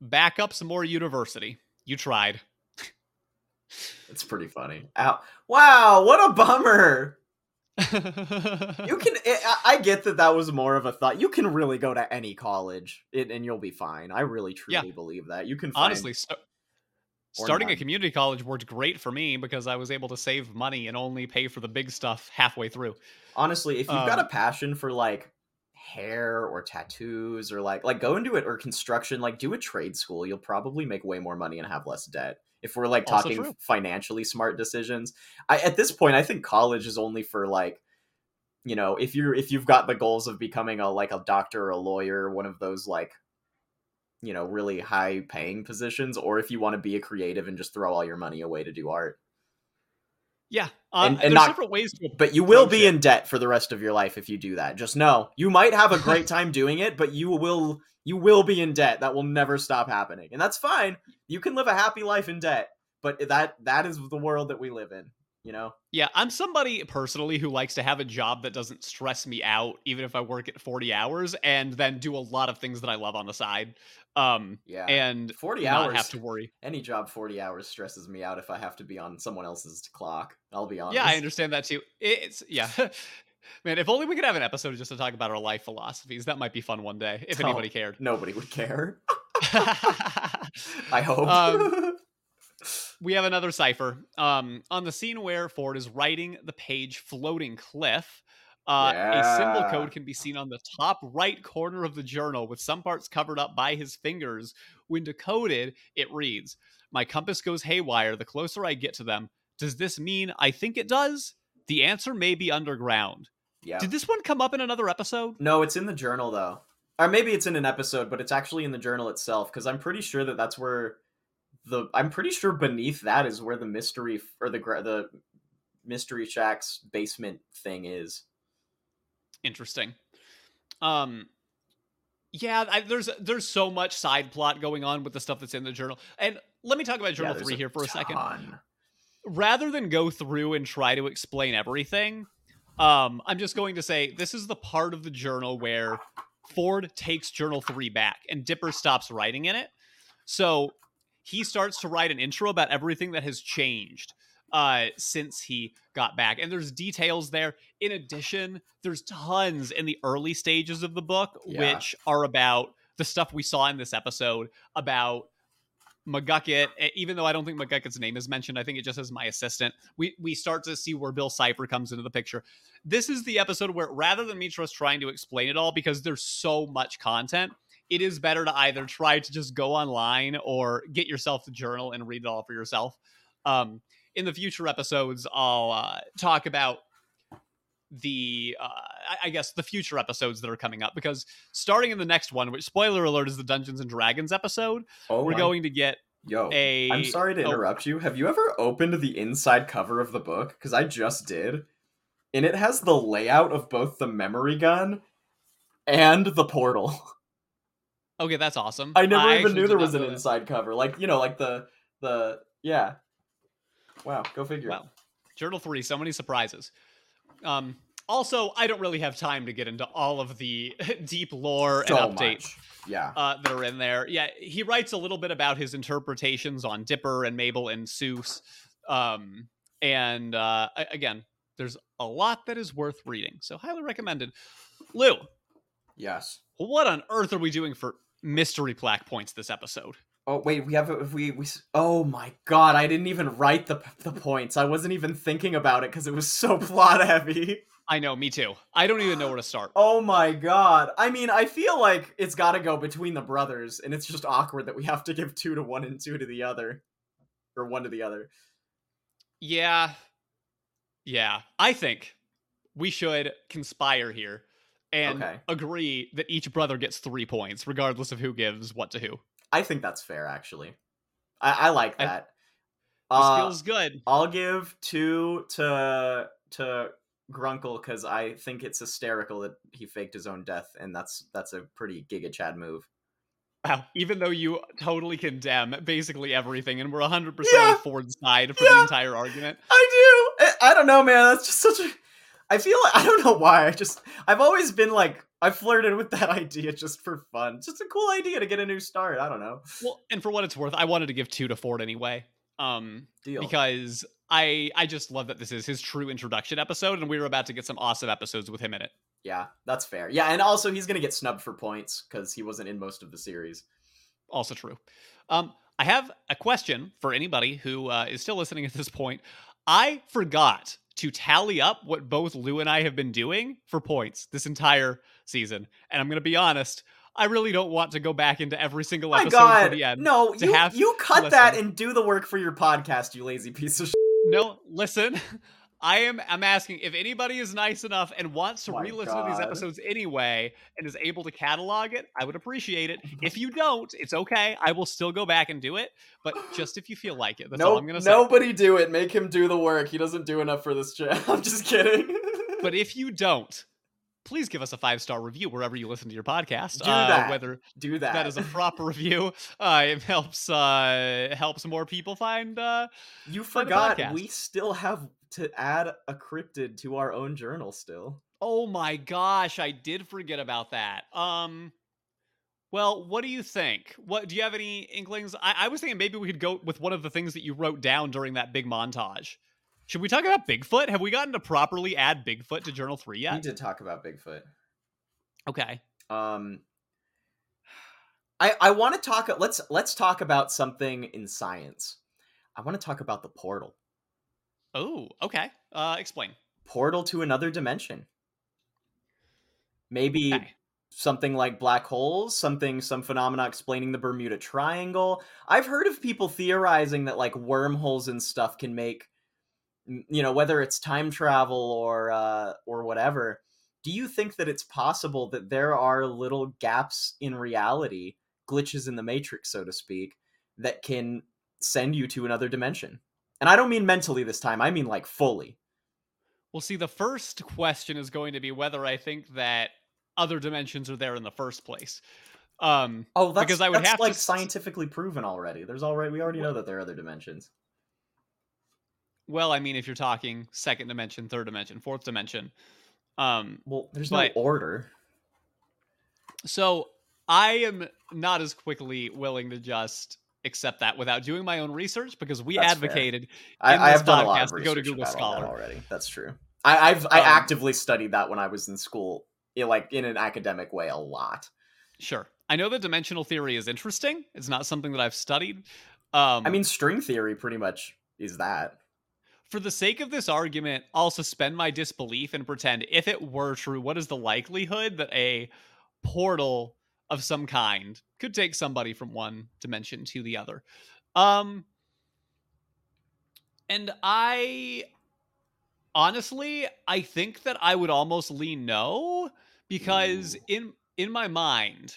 Backsupmore University. You tried. It's pretty funny. Ow. Wow, what a bummer. I get that was more of a thought. You can really go to any college and you'll be fine. I really truly believe that. You can honestly... Starting a community college worked great for me because I was able to save money and only pay for the big stuff halfway through. Honestly, if you've got a passion for like hair or tattoos or like go into it, or construction, like do a trade school, you'll probably make way more money and have less debt. If we're like talking financially smart decisions, at this point, I think college is only for like, you know, if you've got the goals of becoming a doctor or a lawyer, one of those like, you know, really high paying positions, or if you want to be a creative and just throw all your money away to do art. Yeah. And there's different ways to, but you will be in debt for the rest of your life if you do that. Just know you might have a great time doing it, but you will be in debt. That will never stop happening. And that's fine. You can live a happy life in debt, but that is the world that we live in. you know? Yeah, I'm somebody personally who likes to have a job that doesn't stress me out, even if I work at 40 hours, and then do a lot of things that I love on the side. Yeah, and 40 hours, not have to worry. Any job 40 hours stresses me out if I have to be on someone else's clock, I'll be honest. Yeah, I understand that too. It's, yeah. Man, if only we could have an episode just to talk about our life philosophies. That might be fun one day, if anybody cared. Nobody would care. I hope. We have another cipher. On the scene where Ford is writing the page Floating Cliff, a symbol code can be seen on the top right corner of the journal, with some parts covered up by his fingers. When decoded, it reads, "My compass goes haywire the closer I get to them. Does this mean I think it does? The answer may be underground." Yeah. Did this one come up in another episode? No, it's in the journal, though. Or maybe it's in an episode, but it's actually in the journal itself, because I'm pretty sure that's where... I'm pretty sure beneath that is where the mystery or the mystery shack's basement thing is. Interesting. Yeah, there's so much side plot going on with the stuff that's in the journal. And let me talk about Journal 3 here for a second. Rather than go through and try to explain everything, I'm just going to say this is the part of the journal where Ford takes Journal 3 back and Dipper stops writing in it. So he starts to write an intro about everything that has changed since he got back. And there's details there. In addition, there's tons in the early stages of the book, which are about the stuff we saw in this episode about McGucket. Even though I don't think McGucket's name is mentioned, I think it just says my assistant. We start to see where Bill Cipher comes into the picture. This is the episode where, rather than me just trying to explain it all, because there's so much content, it is better to either try to just go online or get yourself the journal and read it all for yourself. In the future episodes, I'll talk about the, I guess, the future episodes that are coming up, because starting in the next one, which, spoiler alert, is the Dungeons and Dragons episode, we're going to get a... I'm sorry to interrupt you. Have you ever opened the inside cover of the book? Because I just did. And it has the layout of both the memory gun and the portal. Okay, that's awesome. I never even knew there was an inside cover. Like, you know, like the yeah. Wow, go figure. Wow. Journal 3, so many surprises. Also, I don't really have time to get into all of the deep lore and updates that are in there. Yeah, he writes a little bit about his interpretations on Dipper and Mabel and Seuss. And again, there's a lot that is worth reading. So highly recommended. Lou. Yes. What on earth are we doing for mystery plaque points this episode? Oh wait, we oh my god, I didn't even write the points. I wasn't even thinking about it because it was so plot heavy. I know, me too. I don't even know where to start. Oh my god. I mean, I feel like it's got to go between the brothers, and it's just awkward that we have to give 2 to one and 2 to the other, or 1 to the other. Yeah. I think we should conspire here and agree that each brother gets 3 points, regardless of who gives what to who. I think that's fair, actually. I like that. This feels good. I'll give 2 to Grunkle, because I think it's hysterical that he faked his own death, and that's a pretty Giga Chad move. Wow, even though you totally condemn basically everything, and we're 100% on Ford's side for the entire argument. I do! I don't know, man, that's just such a... I feel like, I don't know why, I've always been like, I flirted with that idea just for fun. It's just a cool idea to get a new start, I don't know. Well, and for what it's worth, I wanted to give 2 to Ford anyway. Deal. Because I just love that this is his true introduction episode, and we were about to get some awesome episodes with him in it. Yeah, that's fair. Yeah, and also he's gonna get snubbed for points, because he wasn't in most of the series. Also true. I have a question for anybody who is still listening at this point. I forgot to tally up what both Lou and I have been doing for points this entire season. And I'm going to be honest, I really don't want to go back into every single episode to the end. No, you cut that and do the work for your podcast, you lazy piece of shit. No, listen, I'm asking if anybody is nice enough and wants to re-listen to these episodes anyway and is able to catalog it, I would appreciate it. If you don't, it's okay. I will still go back and do it, but just if you feel like it. That's all I'm going to say. Nobody do it. Make him do the work. He doesn't do enough for this job. I'm just kidding. But if you don't, please give us a 5-star review wherever you listen to your podcast. Do that. Whether do that. That is a proper review. It helps more people find You forgot we still have to add a cryptid to our own journal still. Oh my gosh, I did forget about that. Well, what do you think? What do you have any inklings? I was thinking maybe we could go with one of the things that you wrote down during that big montage. Should we talk about Bigfoot? Have we gotten to properly add Bigfoot to Journal 3 yet? We did talk about Bigfoot. Okay. I want to talk. Let's talk about something in science. I want to talk about the portal. Oh, okay. Explain. Portal to another dimension. Maybe something like black holes, some phenomena explaining the Bermuda Triangle. I've heard of people theorizing that like wormholes and stuff can make, you know, whether it's time travel or whatever. Do you think that it's possible that there are little gaps in reality, glitches in the matrix, so to speak, that can send you to another dimension? And I don't mean mentally this time. I mean like fully. Well, see, the first question is going to be whether I think that other dimensions are there in the first place. Because I would have like to... scientifically proven already. We already know that there are other dimensions. Well, I mean, if you're talking second dimension, third dimension, fourth dimension. No order. So I am not as quickly willing to just accept that without doing my own research, because that's advocated fair. I have done a lot of research to go to Google Scholar already. That's true. I actively studied that when I was in school, in an academic way a lot. Sure. I know that dimensional theory is interesting. It's not something that I've studied. String theory pretty much is that. For the sake of this argument, I'll suspend my disbelief and pretend if it were true, what is the likelihood that a portal of some kind could take somebody from one dimension to the other? And I honestly, I think that I would almost lean no, because in my mind,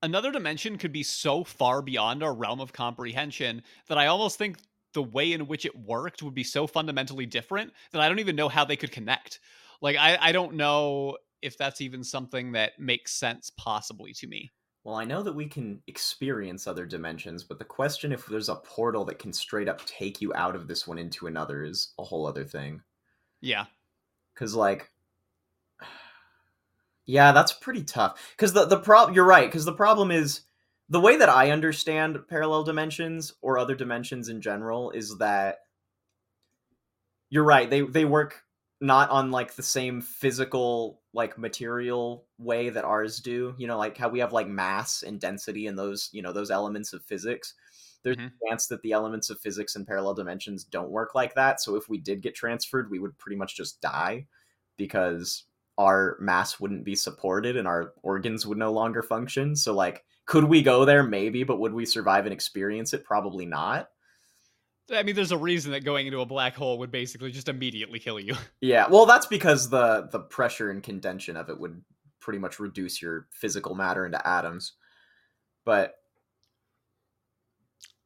another dimension could be so far beyond our realm of comprehension that I almost think the way in which it worked would be so fundamentally different that I don't even know how they could connect. Like, I don't know if that's even something that makes sense possibly to me. Well, I know that we can experience other dimensions, but the question if there's a portal that can straight up take you out of this one into another is a whole other thing. Yeah. Because, that's pretty tough. Because the problem, you're right, because the problem is, the way that I understand parallel dimensions or other dimensions in general is that you're right. They work not on the same physical, material way that ours do, how we have mass and density and those, those elements of physics. There's a chance that the elements of physics in parallel dimensions don't work like that. So if we did get transferred, we would pretty much just die because our mass wouldn't be supported and our organs would no longer function. So could we go there? Maybe, but would we survive and experience it? Probably not. I mean, there's a reason that going into a black hole would basically just immediately kill you. Yeah, well, that's because the pressure and condension of it would pretty much reduce your physical matter into atoms. But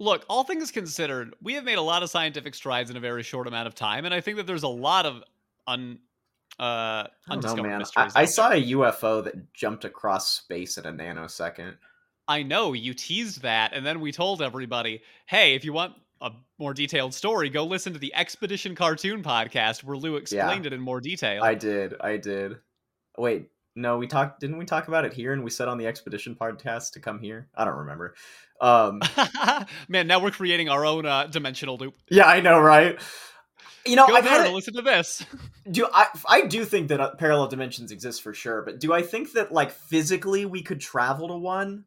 look, all things considered, we have made a lot of scientific strides in a very short amount of time, and I think that there's a lot of undiscovered mysteries. I saw a UFO that jumped across space in a nanosecond. I know, you teased that, and then we told everybody, hey, if you want a more detailed story, go listen to the Expedition Cartoon Podcast, where Lou explained it in more detail. I did. Wait, no, didn't we talk about it here, and we said on the Expedition Podcast to come here? I don't remember. Man, now we're creating our own dimensional loop. Yeah, I know, right? Go there to listen to this. I do think that parallel dimensions exist for sure, but do I think that, physically we could travel to one?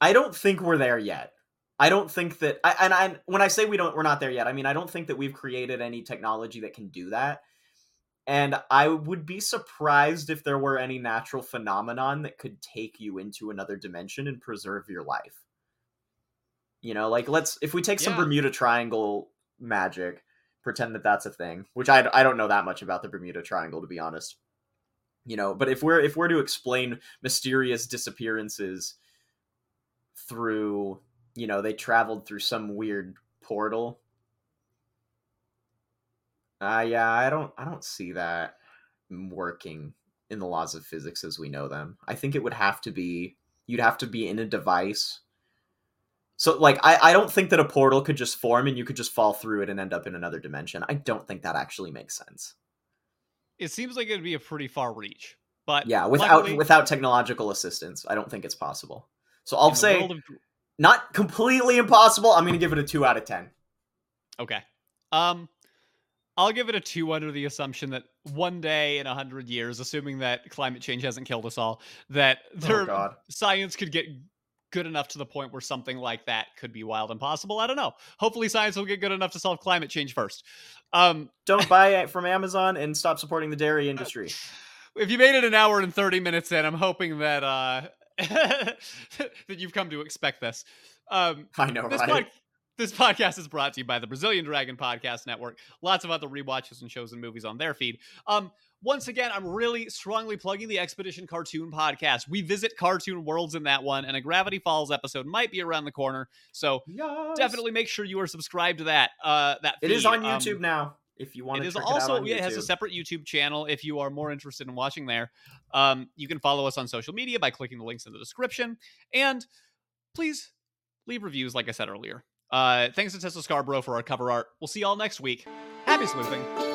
I don't think we're there yet. I don't think that... when I say we're not there yet, I mean, I don't think that we've created any technology that can do that. And I would be surprised if there were any natural phenomenon that could take you into another dimension and preserve your life. If we take some Bermuda Triangle magic, pretend that that's a thing, which I don't know that much about the Bermuda Triangle, to be honest, but if we're to explain mysterious disappearances through, they traveled through some weird portal. I don't see that working in the laws of physics as we know them. I think it would have to be You'd have to be in a device. So, like, I don't think that a portal could just form and you could just fall through it and end up in another dimension. I don't think that actually makes sense. It seems like it'd be a pretty far reach. But yeah, without technological assistance, I don't think it's possible. So I'll say not completely impossible. I'm going to give it a 2 out of 10. Okay. I'll give it a 2 under the assumption that one day in 100 years, assuming that climate change hasn't killed us all, that science could get good enough to the point where something like that could be wild and possible. I don't know. Hopefully science will get good enough to solve climate change first. Don't buy it from Amazon and stop supporting the dairy industry. If you made it an hour and 30 minutes in, I'm hoping that that you've come to expect this. I know, right? This podcast is brought to you by the Brazilian Dragon Podcast Network. Lots of other rewatches and shows and movies on their feed. Once again, I'm really strongly plugging the Expedition Cartoon Podcast. We visit cartoon worlds in that one, and a Gravity Falls episode might be around the corner. So Definitely make sure you are subscribed to that. That feed. It is on YouTube now. If you want to check it out on YouTube. It has a separate YouTube channel if you are more interested in watching there. You can follow us on social media by clicking the links in the description. And please leave reviews, like I said earlier. Thanks to Tessa Scarbrough for our cover art. We'll see you all next week. Happy sleuthing.